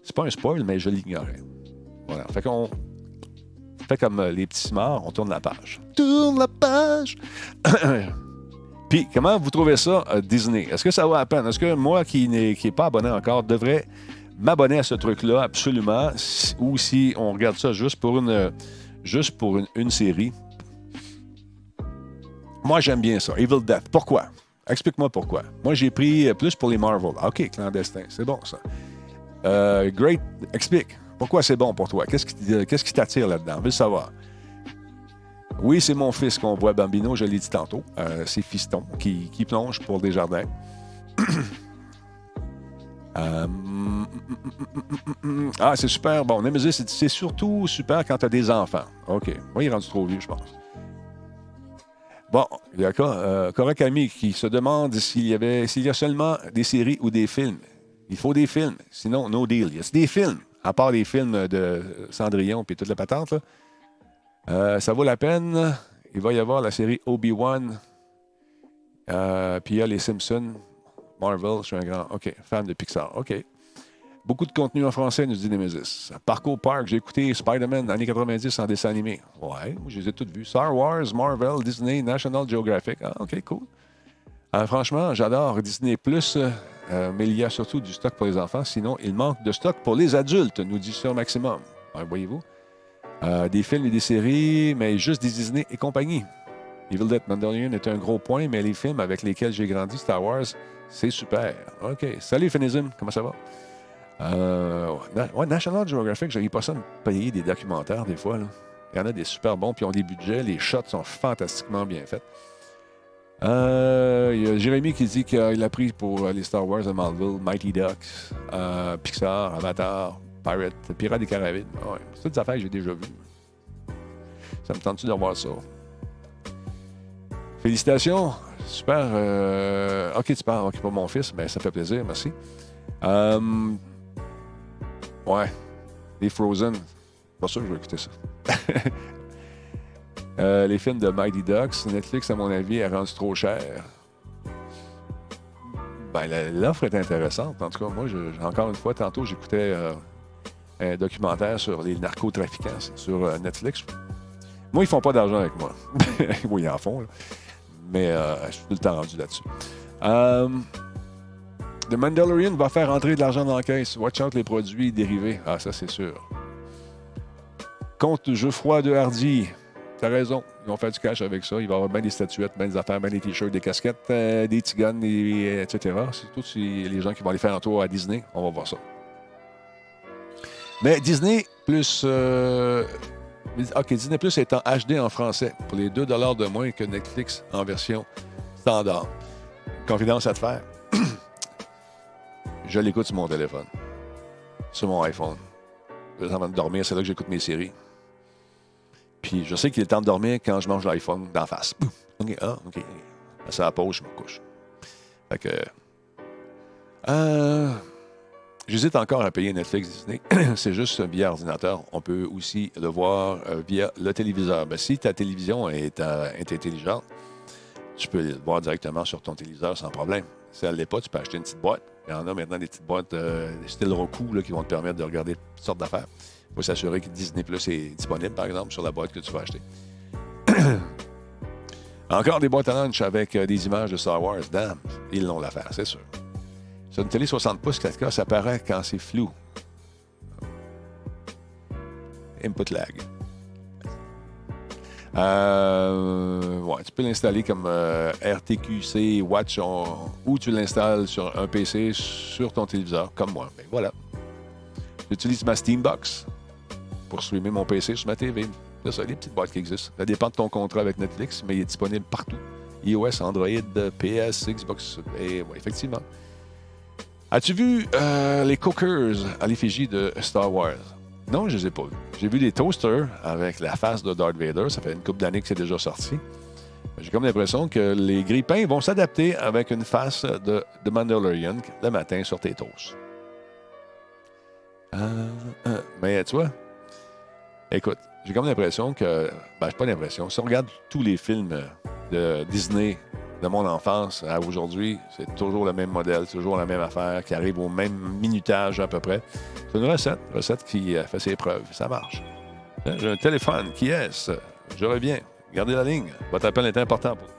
C'est pas un spoil, mais je l'ignorais. Voilà, fait qu'on... Fait comme les petits morts, on tourne la page. Tourne la page! Puis, comment vous trouvez ça, euh, Disney? Est-ce que ça va à peine? Est-ce que moi, qui n'ai qui est pas abonné encore, devrais m'abonner à ce truc-là absolument? Si, ou si on regarde ça juste pour une, juste pour une, une série? Moi, j'aime bien ça. Evil Dead. Pourquoi? Explique-moi pourquoi. Moi, j'ai pris plus pour les Marvel. OK, clandestin. C'est bon, ça. Euh, great. Explique. Pourquoi c'est bon pour toi? Qu'est-ce qui, qu'est-ce qui t'attire là-dedans? On veut le savoir. Oui, c'est mon fils qu'on voit, Bambino, je l'ai dit tantôt. Euh, c'est Fiston qui, qui plonge pour Desjardins. euh, mm, mm, mm, mm, mm. Ah, c'est super. Bon, Némésis, c'est, c'est surtout super quand tu as des enfants. OK. Moi, il est rendu trop vieux, je pense. Bon, il y a euh, Korakami qui se demande s'il y, avait, s'il y a seulement des séries ou des films. Il faut des films. Sinon, no deal. Il y a des films. À part les films de Cendrillon et toute la patente, là. Euh, ça vaut la peine. Il va y avoir la série Obi-Wan. Euh, puis il y a les Simpsons. Marvel, je suis un grand OK, fan de Pixar. OK. Beaucoup de contenu en français, nous dit Nemesis. Parcours Park, j'ai écouté Spider-Man, années quatre-vingt-dix, en dessin animé. Ouais, je les ai toutes vues. Star Wars, Marvel, Disney, National Geographic. Ah, OK, cool. Euh, franchement, j'adore Disney+. Euh, mais il y a surtout du stock pour les enfants. Sinon, il manque de stock pour les adultes, nous dit Sur Maximum. Ouais, voyez-vous. Euh, des films et des séries, mais juste des Disney et compagnie. Evil Dead, Mandalorian est un gros point, mais les films avec lesquels j'ai grandi, Star Wars, c'est super. OK. Salut, Fénism. Comment ça va? Euh, ouais, National Geographic, j'arrive pas ça à me payer des documentaires des fois. Là. Il y en a des super bons, puis ils ont des budgets. Les shots sont fantastiquement bien faits. Euh, il y a Jérémy qui dit qu'il a pris pour les Star Wars à Marvel, Mighty Ducks, euh, Pixar, Avatar, Pirate, Pirates des Caraïbes. Ouais, c'est toutes des affaires que j'ai déjà vues. Ça me tente-tu de revoir ça? Félicitations. Super. Euh, OK, tu parles. OK, pour mon fils. Ben, ça fait plaisir. Merci. Euh, ouais. Les Frozen. C'est pas sûr que je vais écouter ça. Euh, les films de Mighty Ducks, Netflix, à mon avis, est rendu trop cher. Ben, la, l'offre est intéressante. En tout cas, moi, je, encore une fois, tantôt, j'écoutais euh, un documentaire sur les narcotrafiquants sur euh, Netflix. Moi, ils font pas d'argent avec moi. Oui, ils en font, là. Mais euh, je suis tout le temps rendu là-dessus. Euh, The Mandalorian va faire entrer de l'argent dans la caisse. Watch out les produits dérivés. Ah, ça, c'est sûr. Compte Geoffroy de Hardy. T'as raison, ils vont faire du cash avec ça. Il va y avoir bien des statuettes, bien des affaires, bien des t-shirts, des casquettes, euh, des tiganes, et, et cetera. C'est tous les gens qui vont aller faire un tour à Disney. On va voir ça. Mais Disney plus euh, OK, Disney Plus est en H D en français pour les deux dollars de moins que Netflix en version standard. Confidence à te faire. Je l'écoute sur mon téléphone, sur mon iPhone. Je suis en train de dormir, c'est là que j'écoute mes séries. Puis je sais qu'il est temps de dormir quand je mange l'iPhone d'en face. OK, ah, OK. Ça pause, je me couche. Fait que... Euh, j'hésite encore à payer Netflix Disney. C'est juste via ordinateur. On peut aussi le voir via le téléviseur. Ben, si ta télévision est, euh, est intelligente, tu peux le voir directement sur ton téléviseur sans problème. Si elle ne l'est pas, tu peux acheter une petite boîte. Il y en a maintenant des petites boîtes euh, style Roku là, qui vont te permettre de regarder toutes sortes d'affaires. Il faut s'assurer que Disney Plus est disponible, par exemple, sur la boîte que tu vas acheter. Encore des boîtes à lunch avec euh, des images de Star Wars. Damn, ils l'ont l'affaire, c'est sûr. Sur une télé soixante pouces quatre K, ça paraît quand c'est flou. Input lag. Euh, ouais, tu peux l'installer comme euh, R T Q C, Watch, on, ou tu l'installes sur un P C, sur ton téléviseur, comme moi. Ben voilà. J'utilise ma Steambox pour streamer mon P C sur ma T V. C'est ça, les petites boîtes qui existent. Ça dépend de ton contrat avec Netflix, mais il est disponible partout. iOS, Android, P S, Xbox, et ouais, effectivement. As-tu vu euh, les cookers à l'effigie de Star Wars? Non, je ne les ai pas vus. J'ai vu des toasters avec la face de Darth Vader. Ça fait une couple d'années que c'est déjà sorti. J'ai comme l'impression que les grille-pains vont s'adapter avec une face de, de Mandalorian le matin sur tes toasts. Euh, euh, mais tu vois, écoute, j'ai comme l'impression que... Ben, j'ai pas l'impression. Si on regarde tous les films de Disney... de mon enfance à aujourd'hui, c'est toujours le même modèle, toujours la même affaire, qui arrive au même minutage à peu près. C'est une recette, recette qui fait ses preuves. Ça marche. J'ai un téléphone. Qui est-ce? Je reviens. Gardez la ligne. Votre appel est important pour vous.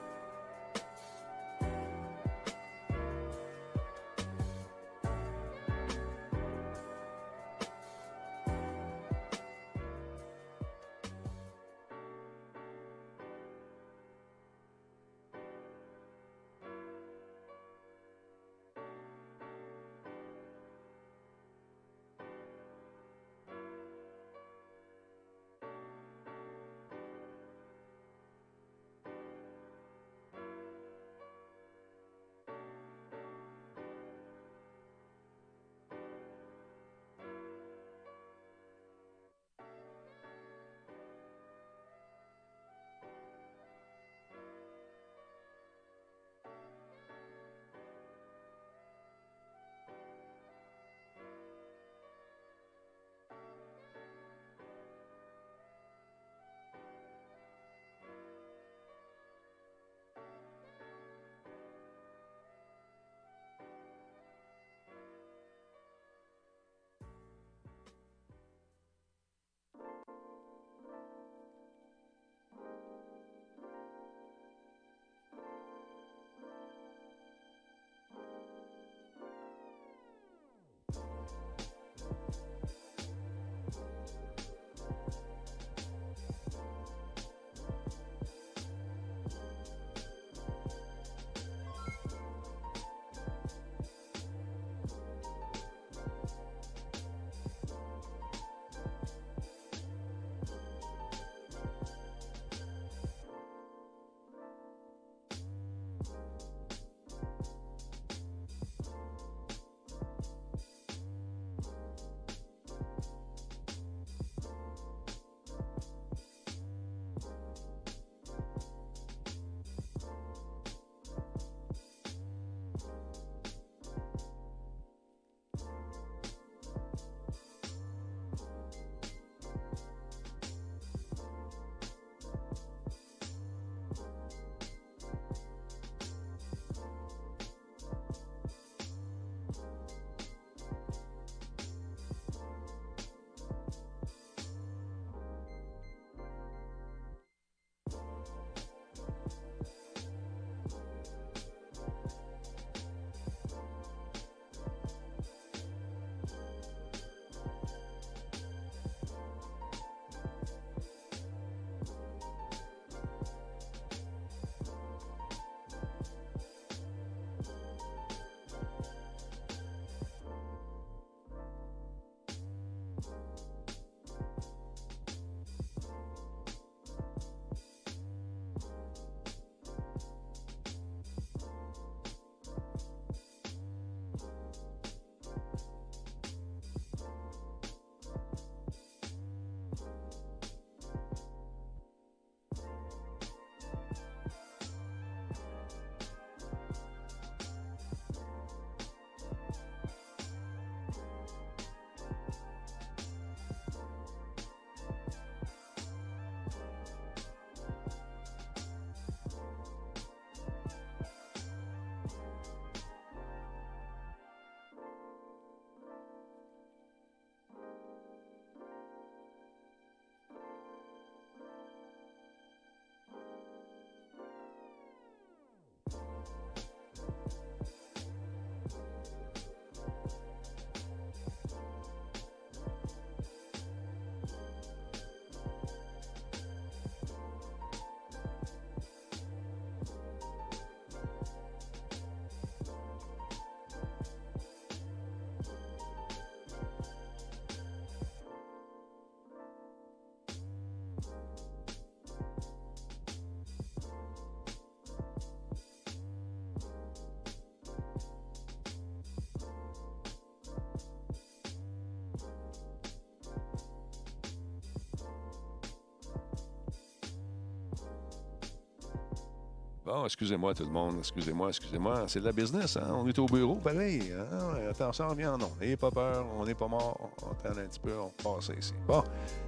Ah, oh, excusez-moi tout le monde, excusez-moi, excusez-moi. C'est de la business, hein? On est au bureau, pareil. Hein? Attention, viens, non. N'ayez pas peur, on n'est pas mort. On attend un petit peu, on passe ici. Bon,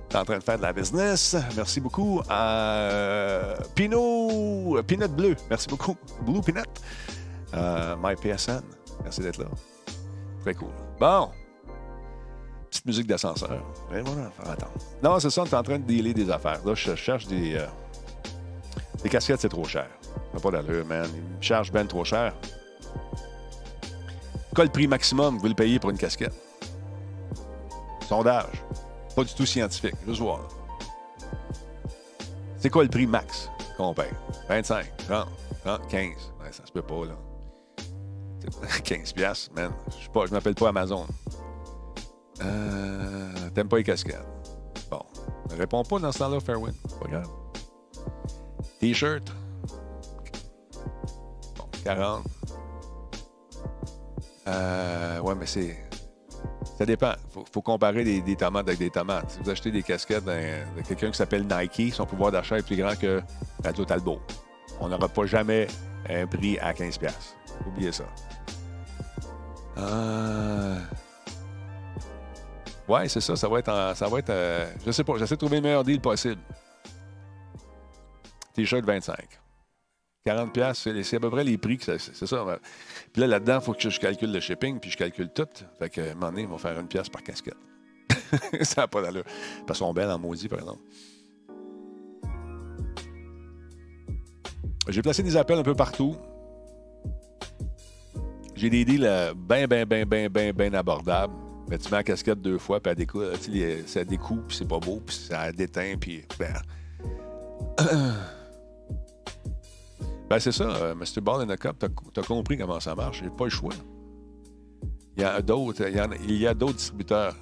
t'es en train de faire de la business. Merci beaucoup à Pinot, Peanut Bleu. Merci beaucoup. Blue Peanut. Euh, MyPSN. Merci d'être là. Très cool. Bon. Petite musique d'ascenseur. Ouais, voilà, faire attendre. Non, c'est ça, on est en train de dealer des affaires. Là, je cherche des... Euh, les casquettes, c'est trop cher. Ça n'a pas d'allure, man. Ils me chargent ben trop cher. Quel le prix maximum vous le payez pour une casquette? Sondage. Pas du tout scientifique. Juste voir. C'est quoi le prix max qu'on paye? vingt-cinq, trente, trente, quinze. Ouais, ça se peut pas, là. quinze piastres, man. Je m'appelle pas Amazon. Euh, t'aimes pas les casquettes. Bon. Réponds pas dans ce temps-là, Fairwind. Pas grave. T-shirt. Bon, quarante. Euh, ouais, mais c'est... Ça dépend. Il faut, faut comparer des, des tomates avec des tomates. Si vous achetez des casquettes de quelqu'un qui s'appelle Nike, son pouvoir d'achat est plus grand que Radio Talbot. On n'aura pas jamais un prix à quinze piastres. Oubliez ça. Euh... Ouais, c'est ça. Ça va être... En, ça va être euh, je sais pas. J'essaie de trouver le meilleur deal possible. T-shirt vingt-cinq. quarante dollars, c'est, c'est à peu près les prix. Que ça, c'est, c'est ça. Puis là, là-dedans, il faut que je calcule le shipping, puis je calcule tout. Fait qu'à un moment donné, ils vont faire une pièce par casquette. Ça n'a pas d'allure. Parce qu'on belle en maudit, par exemple. J'ai placé des appels un peu partout. J'ai des deals bien, bien, bien, bien, bien, bien abordables. Mais tu mets la casquette deux fois, puis elle découpe, ça découpe, puis c'est pas beau, puis ça déteint, puis... Ben, ben c'est ça, euh, monsieur Ball and the Cop, t'as, t'as compris comment ça marche, j'ai pas le choix. Il y a d'autres, il y, en, il y a d'autres distributeurs.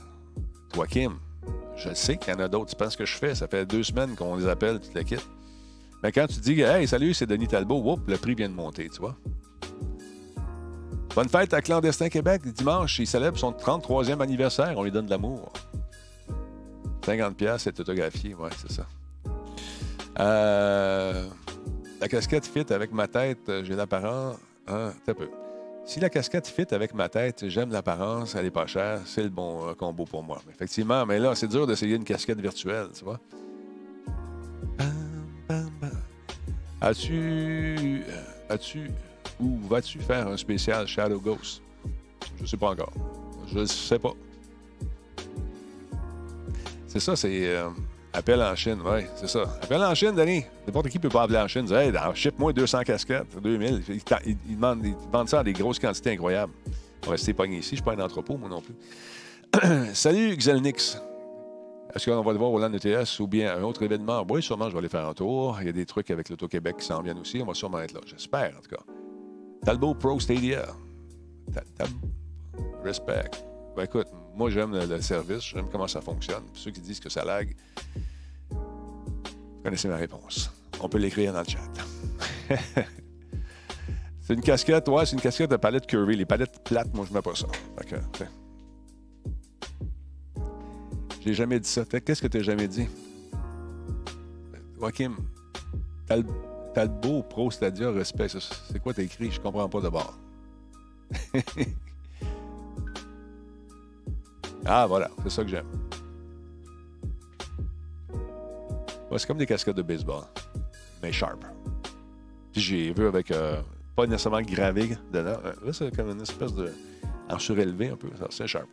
Toi, Kim, je sais qu'il y en a d'autres. Tu penses que je fais? Ça fait deux semaines qu'on les appelle, tu te quittes. Mais quand tu dis, hey, salut, c'est Denis Talbot, whoop, le prix vient de monter, tu vois. Bonne fête à Clandestin Québec, dimanche, ils célèbrent son trente-troisième anniversaire, on lui donne de l'amour. cinquante dollars, c'est autographié, ouais, c'est ça. Euh, la casquette fit avec ma tête, j'ai l'apparence... Hein, t'as peu. Si la casquette fit avec ma tête, j'aime l'apparence, elle est pas chère, c'est le bon euh, combo pour moi. Effectivement, mais là, c'est dur d'essayer une casquette virtuelle, tu vois. Bam, bam, bam. As-tu... As-tu... Ou vas-tu faire un spécial Shadow Ghost? Je sais pas encore. Je sais pas. C'est ça, c'est... Euh... Appel en Chine, oui, c'est ça. Appel en Chine, Denis. N'importe qui peut pas appeler en Chine. Dire, hey, ship-moi deux cents casquettes, deux mille. Ils il, il vendent il ça à des grosses quantités incroyables. On va rester pogné ici. Je ne suis pas un entrepôt, moi non plus. Salut, Xelnix. Est-ce qu'on va le voir au Land E T S ou bien un autre événement? Oui, sûrement, je vais aller faire un tour. Il y a des trucs avec l'Auto-Québec qui s'en viennent aussi. On va sûrement être là. J'espère, en tout cas. Talbot Pro Stadia. Respect. Ben écoute, moi, j'aime le, le service. J'aime comment ça fonctionne. Pour ceux qui disent que ça lag, vous connaissez ma réponse. On peut l'écrire dans le chat. C'est une casquette. Ouais, c'est une casquette de palette curvée. Les palettes plates, moi, je mets pas ça. Fait que, j'ai jamais dit ça. Fait, qu'est-ce que tu n'as jamais dit? Joachim, t'as le, t'as le beau Pro Stadia Respect. C'est quoi t'as écrit? Je comprends pas d'abord. Ah, voilà, c'est ça que j'aime. Ouais, c'est comme des casquettes de baseball, mais sharp. Puis j'ai vu avec, euh, pas nécessairement gravé dedans. Là, c'est comme une espèce de. En surélevé un peu, ça, c'est sharp.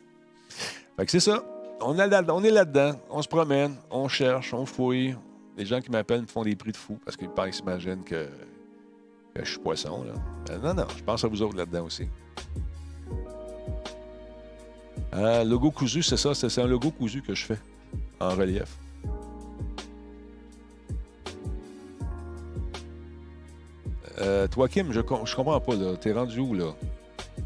Fait que c'est ça. On, a là, on est là-dedans, on se promène, on cherche, on fouille. Les gens qui m'appellent me font des prix de fou parce qu'ils pensent qu'ils s'imaginent que, que je suis poisson. Là. Mais non, non, je pense à vous autres là-dedans aussi. Euh, logo cousu, c'est ça. C'est, c'est un logo cousu que je fais en relief. Euh, toi, Kim, je, je comprends pas, là. T'es rendu où, là?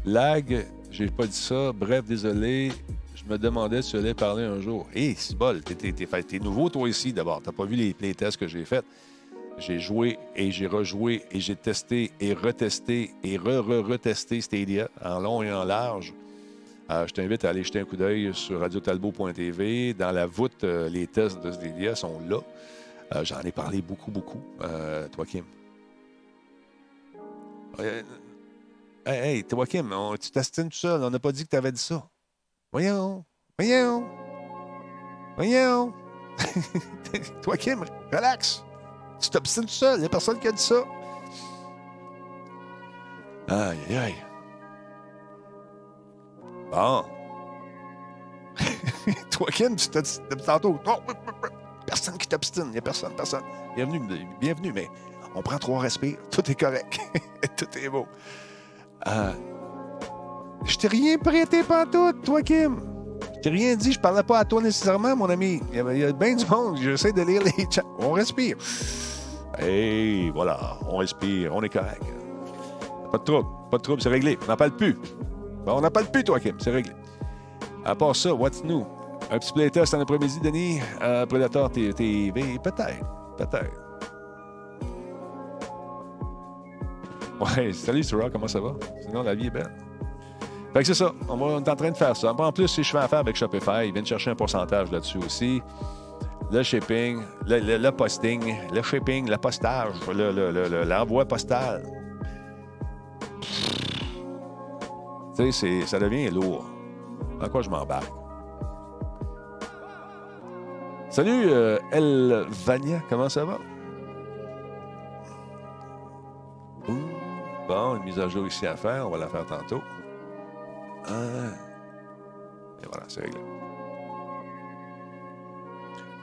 Lag, j'ai pas dit ça. Bref, désolé. Je me demandais si tu allais parler un jour. Hé, hey, c'est bol. T'es, t'es, t'es, t'es, t'es nouveau, toi, ici, d'abord. T'as pas vu les, les tests que j'ai faits. J'ai joué et j'ai rejoué et j'ai testé et retesté et re-re-retesté Stadia en long et en large. Euh, je t'invite à aller jeter un coup d'œil sur radio talbot point t v. Dans la voûte, euh, les tests de Stadia sont là. Euh, j'en ai parlé beaucoup, beaucoup. Euh, toi, Kim. Euh, hey, hey, Joachim, on, tu t'astines tout seul. On n'a pas dit que t'avais dit ça. Voyons. Voyons. Voyons. Joachim, relax. Tu t'obstines tout seul. Il n'y a personne qui a dit ça. Aïe, aïe, aïe. Bon. Joachim, tu t'as depuis tantôt. Personne qui t'obstine. Il n'y a personne, personne. Bienvenue, bienvenue, mais on prend trois respires. Tout est correct. Tout est beau. Euh, je t'ai rien prêté pantoute, toi, Kim. Je t'ai rien dit. Je parlais pas à toi nécessairement, mon ami. Il y a, il y a bien du monde. J'essaie de lire les chats. On respire. Et voilà. On respire. On est correct. Pas de trouble. Pas de trouble. C'est réglé. On n'en parle plus. Bon, on n'en parle plus, toi, Kim. C'est réglé. À part ça, what's new? Un petit playtest en après-midi, Denis. Euh, Predator T V, peut-être. Peut-être. Ouais, salut Sura, comment ça va? Sinon, la vie est belle. Fait que c'est ça, on, va, on est en train de faire ça. En plus, si je fais affaire avec Shopify, ils viennent chercher un pourcentage là-dessus aussi. Le shipping, le, le, le posting, le shipping, le postage, le, le, le, le, l'envoi postal. Tu sais, ça devient lourd. Dans quoi je m'embarque? Salut euh, Elvania, comment ça va? Bon, une mise à jour ici à faire. On va la faire tantôt. Euh... Et voilà, c'est réglé.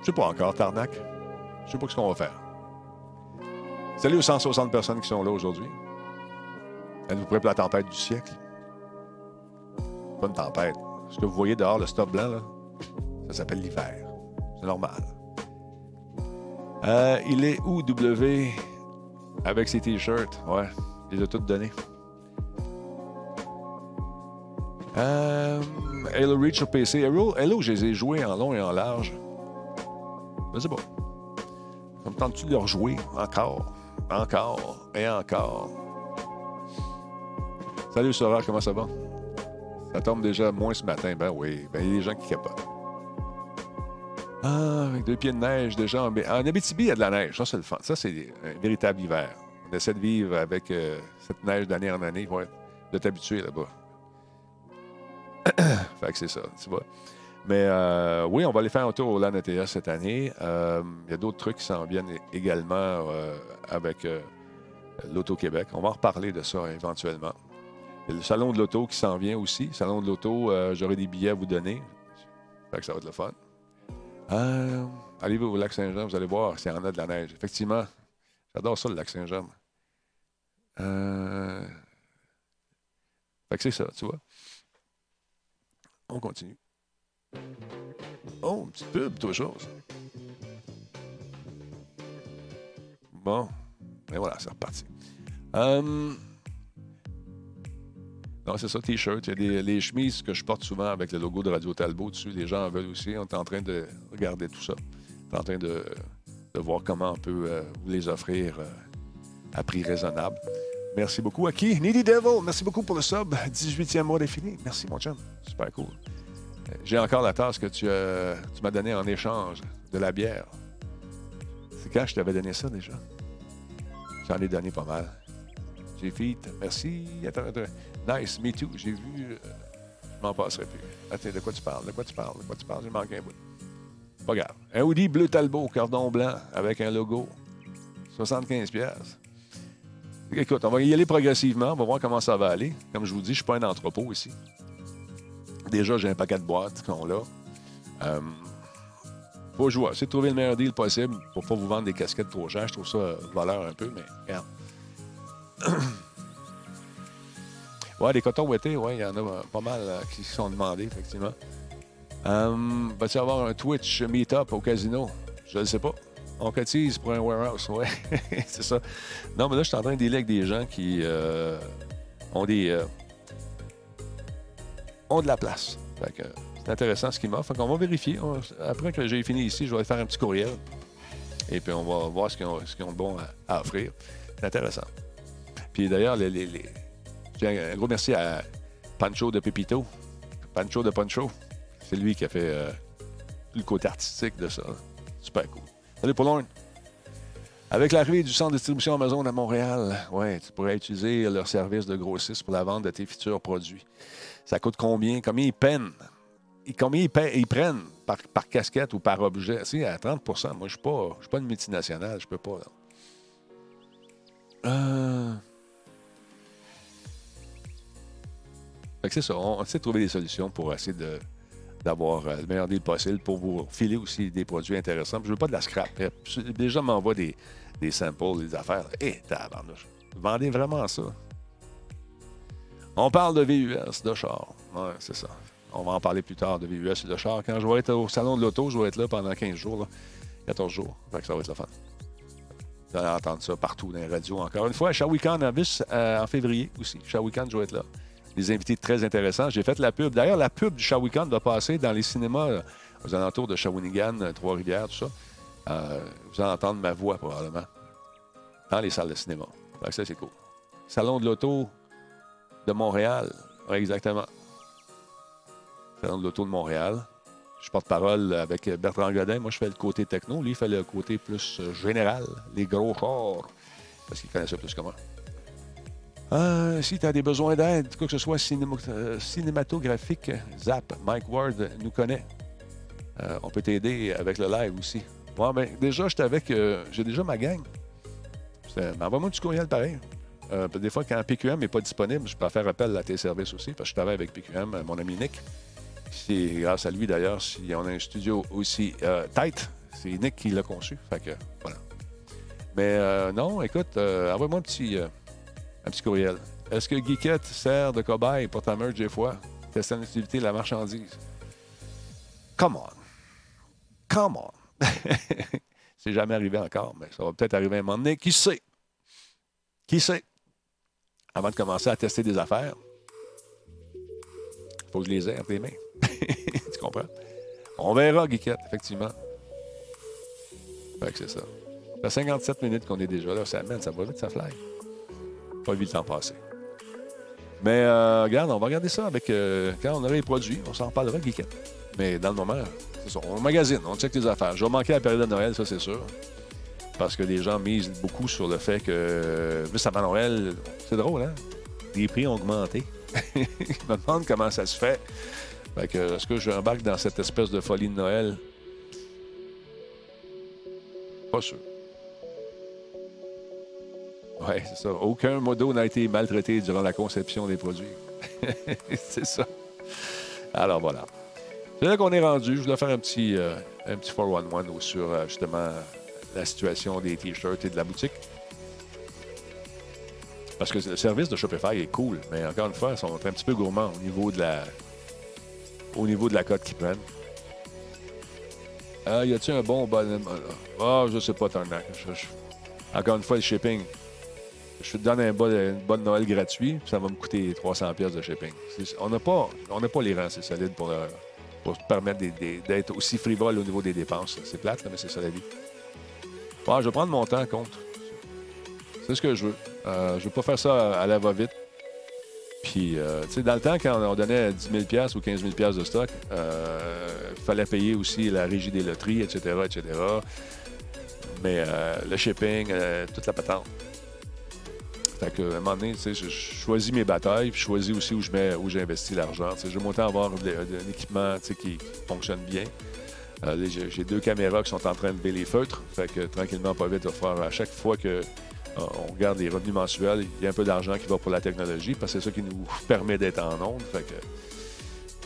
Je sais pas encore, Tarnac. Je sais pas ce qu'on va faire. Salut aux cent soixante personnes qui sont là aujourd'hui. Êtes-vous prêts pour la tempête du siècle? Pas une tempête. Ce que vous voyez dehors, le stop blanc, là, ça s'appelle l'hiver. C'est normal. Euh, il est où, W? Avec ses T-shirts, ouais. Il les a toutes données. Euh, Halo Reach sur P C. Halo, Halo, je les ai joués en long et en large. Mais c'est bon. Ça me tente-tu de les rejouer? Encore, encore et encore. Salut Sora, comment ça va? Ça tombe déjà moins ce matin. Ben oui, ben il y a des gens qui capotent. Ah, avec deux pieds de neige déjà. En Abitibi, il y a de la neige. Ça, c'est le fun. Ça, c'est un véritable hiver. On essaie de vivre avec euh, cette neige d'année en année. Ouais, de t'habituer là-bas. Fait que c'est ça, tu vois. Mais euh, oui, on va aller faire un tour au LAN E T S cette année. Il euh, y a d'autres trucs qui s'en viennent également euh, avec euh, l'Auto-Québec. On va en reparler de ça éventuellement. Il y a le Salon de l'Auto qui s'en vient aussi. Salon de l'Auto, euh, j'aurai des billets à vous donner. Fait que ça va être le fun. Euh, allez-vous au lac Saint-Jean, vous allez voir s'il y en a de la neige. Effectivement, j'adore ça, le lac Saint-Jean. Euh... Fait que c'est ça, tu vois. On continue. Oh, une petite pub, toute chose. Bon, et voilà, c'est reparti. Euh... Non, c'est ça, T-shirt. Il y a des, les chemises que je porte souvent avec le logo de Radio Talbot dessus. Les gens en veulent aussi. On est en train de regarder tout ça. On est en train de, de voir comment on peut euh, vous les offrir euh, à prix raisonnable. Merci beaucoup. À qui? Needy Devil, merci beaucoup pour le sub. dix-huitième mois défini. Merci, mon chum. Super cool. J'ai encore la tasse que tu, euh, tu m'as donnée en échange de la bière. C'est quand je t'avais donné ça, déjà? J'en ai donné pas mal. J'ai fait, merci. Attends, attends. Nice, me too. J'ai vu. Euh, je m'en passerai plus. Attends, de quoi tu parles? De quoi tu parles? De quoi tu parles? J'ai manqué un bout. Pas grave. Un hoodie bleu Talbot, cordon blanc, avec un logo. soixante-quinze dollars. Écoute, on va y aller progressivement. On va voir comment ça va aller. Comme je vous dis, je ne suis pas un entrepôt ici. Déjà, j'ai un paquet de boîtes qu'on a. Euh, faut jouer. C'est de trouver le meilleur deal possible pour ne pas vous vendre des casquettes trop chères. Je trouve ça euh, valeur un peu, mais regarde. Ouais, des cotons ouettés, ouais, il y en a pas mal euh, qui sont demandés, effectivement. Euh, Vas-tu avoir un Twitch meet-up au casino? Je ne sais pas. On cotise pour un warehouse, ouais. C'est ça. Non, mais là, je suis en train de dealer avec des gens qui euh, ont des... Euh, ont de la place. Fait que c'est intéressant ce qu'ils m'offrent. On va vérifier. On, après que j'ai fini ici, je vais faire un petit courriel. Et puis, on va voir ce qu'ils ont, ce qu'ils ont de bon à, à offrir. C'est intéressant. Puis d'ailleurs, les, les, les... j'ai un gros merci à Pancho de Pepito. Pancho de Pancho. C'est lui qui a fait euh, tout le côté artistique de ça. Super cool. Salut, Paulon. Avec l'arrivée du centre de distribution Amazon à Montréal, ouais, tu pourrais utiliser leur service de grossiste pour la vente de tes futurs produits. Ça coûte combien? Combien ils peinent? Combien ils, paient, ils prennent par, par casquette ou par objet? Tu sais, à trente pour cent. Moi, je ne suis pas une multinationale. Je peux pas. Euh... Fait que c'est ça. On essaie de trouver des solutions pour essayer de, d'avoir le meilleur deal possible pour vous filer aussi des produits intéressants. Puis je veux pas de la scrap. Les gens m'envoient des, des samples, des affaires. Eh, tabarnouche. Vendez vraiment ça. On parle de V U S, de char. Ouais, c'est ça. On va en parler plus tard de V U S et de char. Quand je vais être au salon de l'auto, je vais être là pendant quinze jours. Là. quatorze jours. Fait que ça va être le fun. Vous allez entendre ça partout dans les radios encore. Une fois, Shawikan en vis euh, en février aussi. Shawikan, je vais être là. Des invités très intéressants. J'ai fait la pub. D'ailleurs, la pub du Shawikan va passer dans les cinémas euh, aux alentours de Shawinigan, Trois-Rivières, tout ça. Euh, vous allez entendre ma voix probablement dans les salles de cinéma. Fait que ça, c'est cool. Salon de l'auto de Montréal. Ouais, exactement. Salon de l'auto de Montréal. Je porte-parole avec Bertrand Godin. Moi, je fais le côté techno. Lui, il fait le côté plus général, les gros chars, parce qu'il connaît ça plus que moi. Euh, si tu as des besoins d'aide, quoi que ce soit cinéma, euh, cinématographique, zap, Mike Ward nous connaît. Euh, on peut t'aider avec le live aussi. Bon, ben, déjà, j'étais avec, euh, j'ai déjà ma gang. Envoie-moi du courriel pareil. Euh, des fois, quand P Q M n'est pas disponible, je peux faire appel à tes services aussi, parce que je travaille avec P Q M, mon ami Nick. C'est grâce à lui, d'ailleurs, si on a un studio aussi euh, tight, c'est Nick qui l'a conçu. Fait que, voilà. Mais euh, non, écoute, euh, envoie-moi un petit, euh, un petit courriel. Est-ce que Geekette sert de cobaye pour ta merge des fois? Testant l'utilité de la marchandise. Come on. Come on. C'est jamais arrivé encore, mais ça va peut-être arriver un moment donné. Qui sait? Qui sait? Avant de commencer à tester des affaires, il faut que je les aie entre les mains. Tu comprends? On verra, Geekette, effectivement. Fait que c'est ça. Ça fait cinquante-sept minutes qu'on est déjà là. Ça mène, ça va vite, ça fly. Pas vu le temps passer. Mais euh, regarde, on va regarder ça avec... Euh, quand on aura les produits, on s'en reparlera, Geekette. Mais dans le moment, c'est ça. On magasine, on check les affaires. Je vais manquer la période de Noël, ça, c'est sûr. Parce que les gens misent beaucoup sur le fait que... Juste avant Noël, c'est drôle, hein? Les prix ont augmenté. Je me demande comment ça se fait. Fait que, est-ce que j'embarque dans cette espèce de folie de Noël? Pas sûr. Ouais, c'est ça. Aucun modo n'a été maltraité durant la conception des produits. C'est ça. Alors voilà. C'est là qu'on est rendu. Je voulais faire un petit, euh, un petit quatre cent onze sur euh, justement la situation des t-shirts et de la boutique. Parce que le service de Shopify est cool, mais encore une fois, ils sont un petit peu gourmands au niveau de la... au niveau de la cote qu'ils prennent. Euh, y a-t-il un bon abonnement? Ah, oh, je sais pas, Tarnac. Je, je... Encore une fois, le shipping. Je te donne un bon, une bonne Noël gratuit, puis ça va me coûter trois cents pièces de shipping. C'est... On n'a pas, pas les rangs, c'est solide pour, le... pour permettre des, des... d'être aussi frivole au niveau des dépenses. C'est plate, là, mais c'est ça la vie. Ah, je vais prendre mon temps en compte. C'est ce que je veux. Euh, je ne veux pas faire ça à la va-vite. Puis, euh, tu sais, dans le temps, quand on donnait dix mille dollars ou quinze mille dollars de stock, il euh, fallait payer aussi la régie des loteries, et cetera, et cetera. Mais euh, le shipping, euh, toute la patente. Fait qu'à un moment donné, tu sais, je choisis mes batailles, puis je choisis aussi où je mets, où j'investis l'argent. Tu sais, j'aime autant avoir un équipement, tu sais, qui fonctionne bien. Euh, j'ai, j'ai deux caméras qui sont en train de lever les feutres. Fait que tranquillement, pas vite, faire à chaque fois que... on regarde les revenus mensuels, il y a un peu d'argent qui va pour la technologie, parce que c'est ça qui nous permet d'être en ondes. Fait que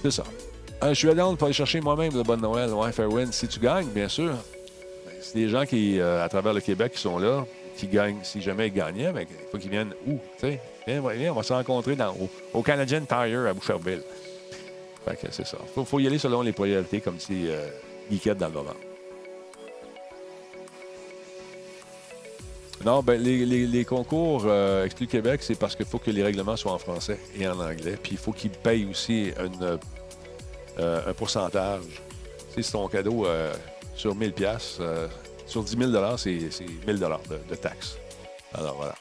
c'est ça. Euh, je suis allé pour aller chercher moi-même le Bon Noël. Ouais, Fairwind, si tu gagnes, bien sûr. C'est des gens qui, euh, à travers le Québec qui sont là, qui gagnent, si jamais ils gagnaient, mais il faut qu'ils viennent où? T'sais? Viens, viens, on va se rencontrer dans, au, au Canadian Tire à Boucherville. Fait que c'est ça. Il faut, faut y aller selon les priorités, comme si euh, Geekette dans le moment. Non, ben les, les, les concours euh, Exclus Québec, c'est parce qu'il faut que les règlements soient en français et en anglais. Puis il faut qu'ils payent aussi une, euh, un pourcentage. Tu sais, c'est ton cadeau euh, sur mille dollars. Euh, sur dix mille dollars, c'est, c'est mille dollars de, de taxes. Alors voilà.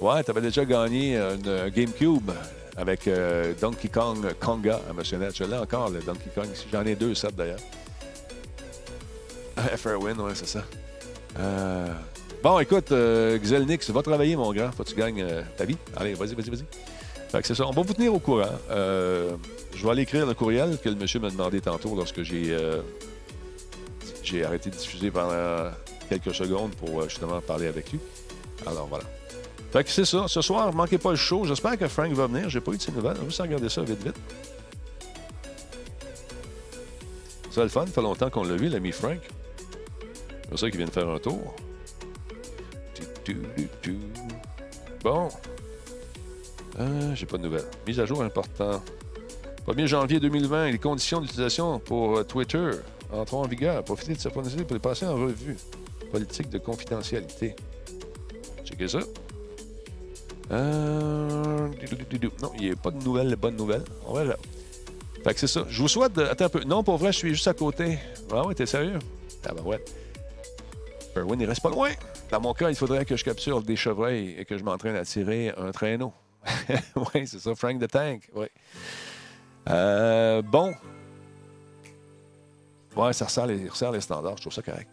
Ouais, t'avais déjà gagné une GameCube avec euh, Donkey Kong Konga à M. Net. Je l'ai encore, le Donkey Kong. J'en ai deux, ça, d'ailleurs. F R Win, ouais, c'est ça. Euh... Bon, écoute, euh, Xelnix, va travailler, mon grand. Faut que tu gagnes euh, ta vie. Allez, vas-y, vas-y, vas-y. Fait que c'est ça. On va vous tenir au courant. Euh, je vais aller écrire le courriel que le monsieur m'a demandé tantôt lorsque j'ai, euh, j'ai arrêté de diffuser pendant quelques secondes pour euh, justement parler avec lui. Alors, voilà. Fait que c'est ça. Ce soir, ne manquez pas le show. J'espère que Frank va venir. J'ai pas eu de ses nouvelles. On va regarder ça vite, vite. C'est le fun. Ça fait longtemps qu'on l'a vu, l'ami Frank. C'est pour ça qu'il vient de faire un tour. Bon. Euh, j'ai pas de nouvelles. Mise à jour importante. premier janvier deux mille vingt, les conditions d'utilisation pour Twitter entrent en vigueur. Profitez de cette possibilité pour les passer en revue. Politique de confidentialité. Checkez ça. Euh... Non, il n'y a pas de nouvelles, bonnes nouvelles. On va là. Fait que c'est ça. Je vous souhaite... De... Attends un peu. Non, pour vrai, je suis juste à côté. Ah ouais, t'es sérieux? Ah ben ouais. Erwin, il reste pas loin. Dans mon cas, il faudrait que je capture des chevreuils et que je m'entraîne à tirer un traîneau. Oui, c'est ça, Frank the Tank. Oui. Euh, bon. Ouais, ça resserre les, resserre les standards. Je trouve ça correct.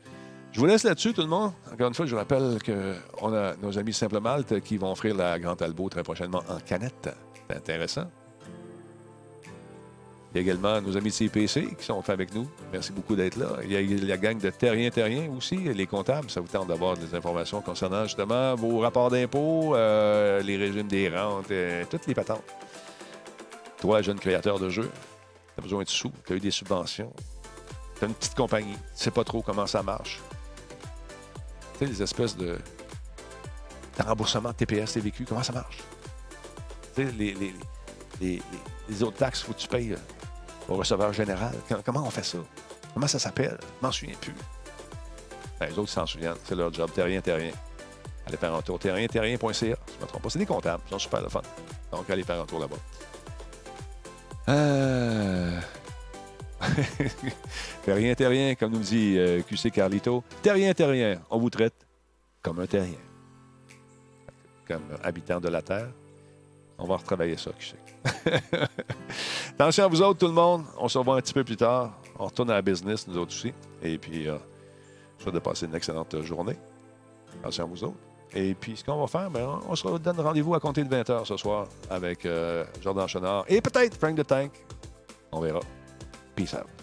Je vous laisse là-dessus, tout le monde. Encore une fois, je vous rappelle qu'on a nos amis Simple Malte qui vont offrir la Grande Albo très prochainement en canette. C'est intéressant. Il y a également nos amis de C P C qui sont avec nous. Merci beaucoup d'être là. Il y a la gang de Terrien Terrien aussi, les comptables. Ça vous tente d'avoir des informations concernant justement vos rapports d'impôts, euh, les régimes des rentes, euh, toutes les patentes. Toi, jeune créateur de jeu, tu as besoin de sous, tu as eu des subventions, tu as une petite compagnie, tu ne sais pas trop comment ça marche. Tu sais, les espèces de, de remboursement de T P S, T V Q, comment ça marche? Tu sais, les, les, les, les autres taxes, il faut que tu payes. Au receveur général. Comment on fait ça? Comment ça s'appelle? Je m'en souviens plus. Ben, les autres s'en souviennent. C'est leur job. Terrien, Terrien. Allez faire un tour. Terrien, terrien.ca. Je ne me trompe pas. C'est des comptables. Ils sont super le fun. Donc, allez faire un tour là-bas. Euh... Terrien, Terrien, comme nous dit euh, Q C Carlito. Terrien, Terrien. On vous traite comme un terrien. Comme habitant de la Terre. On va retravailler ça, Q C. Attention à vous autres, tout le monde. On se revoit un petit peu plus tard. On retourne à la business, nous autres aussi. Et puis, euh, je souhaite de passer une excellente journée. Attention à vous autres. Et puis, ce qu'on va faire, bien, on se donne rendez-vous à compter de vingt heures ce soir avec euh, Jordan Chenard et peut-être Frank the Tank. On verra. Peace out.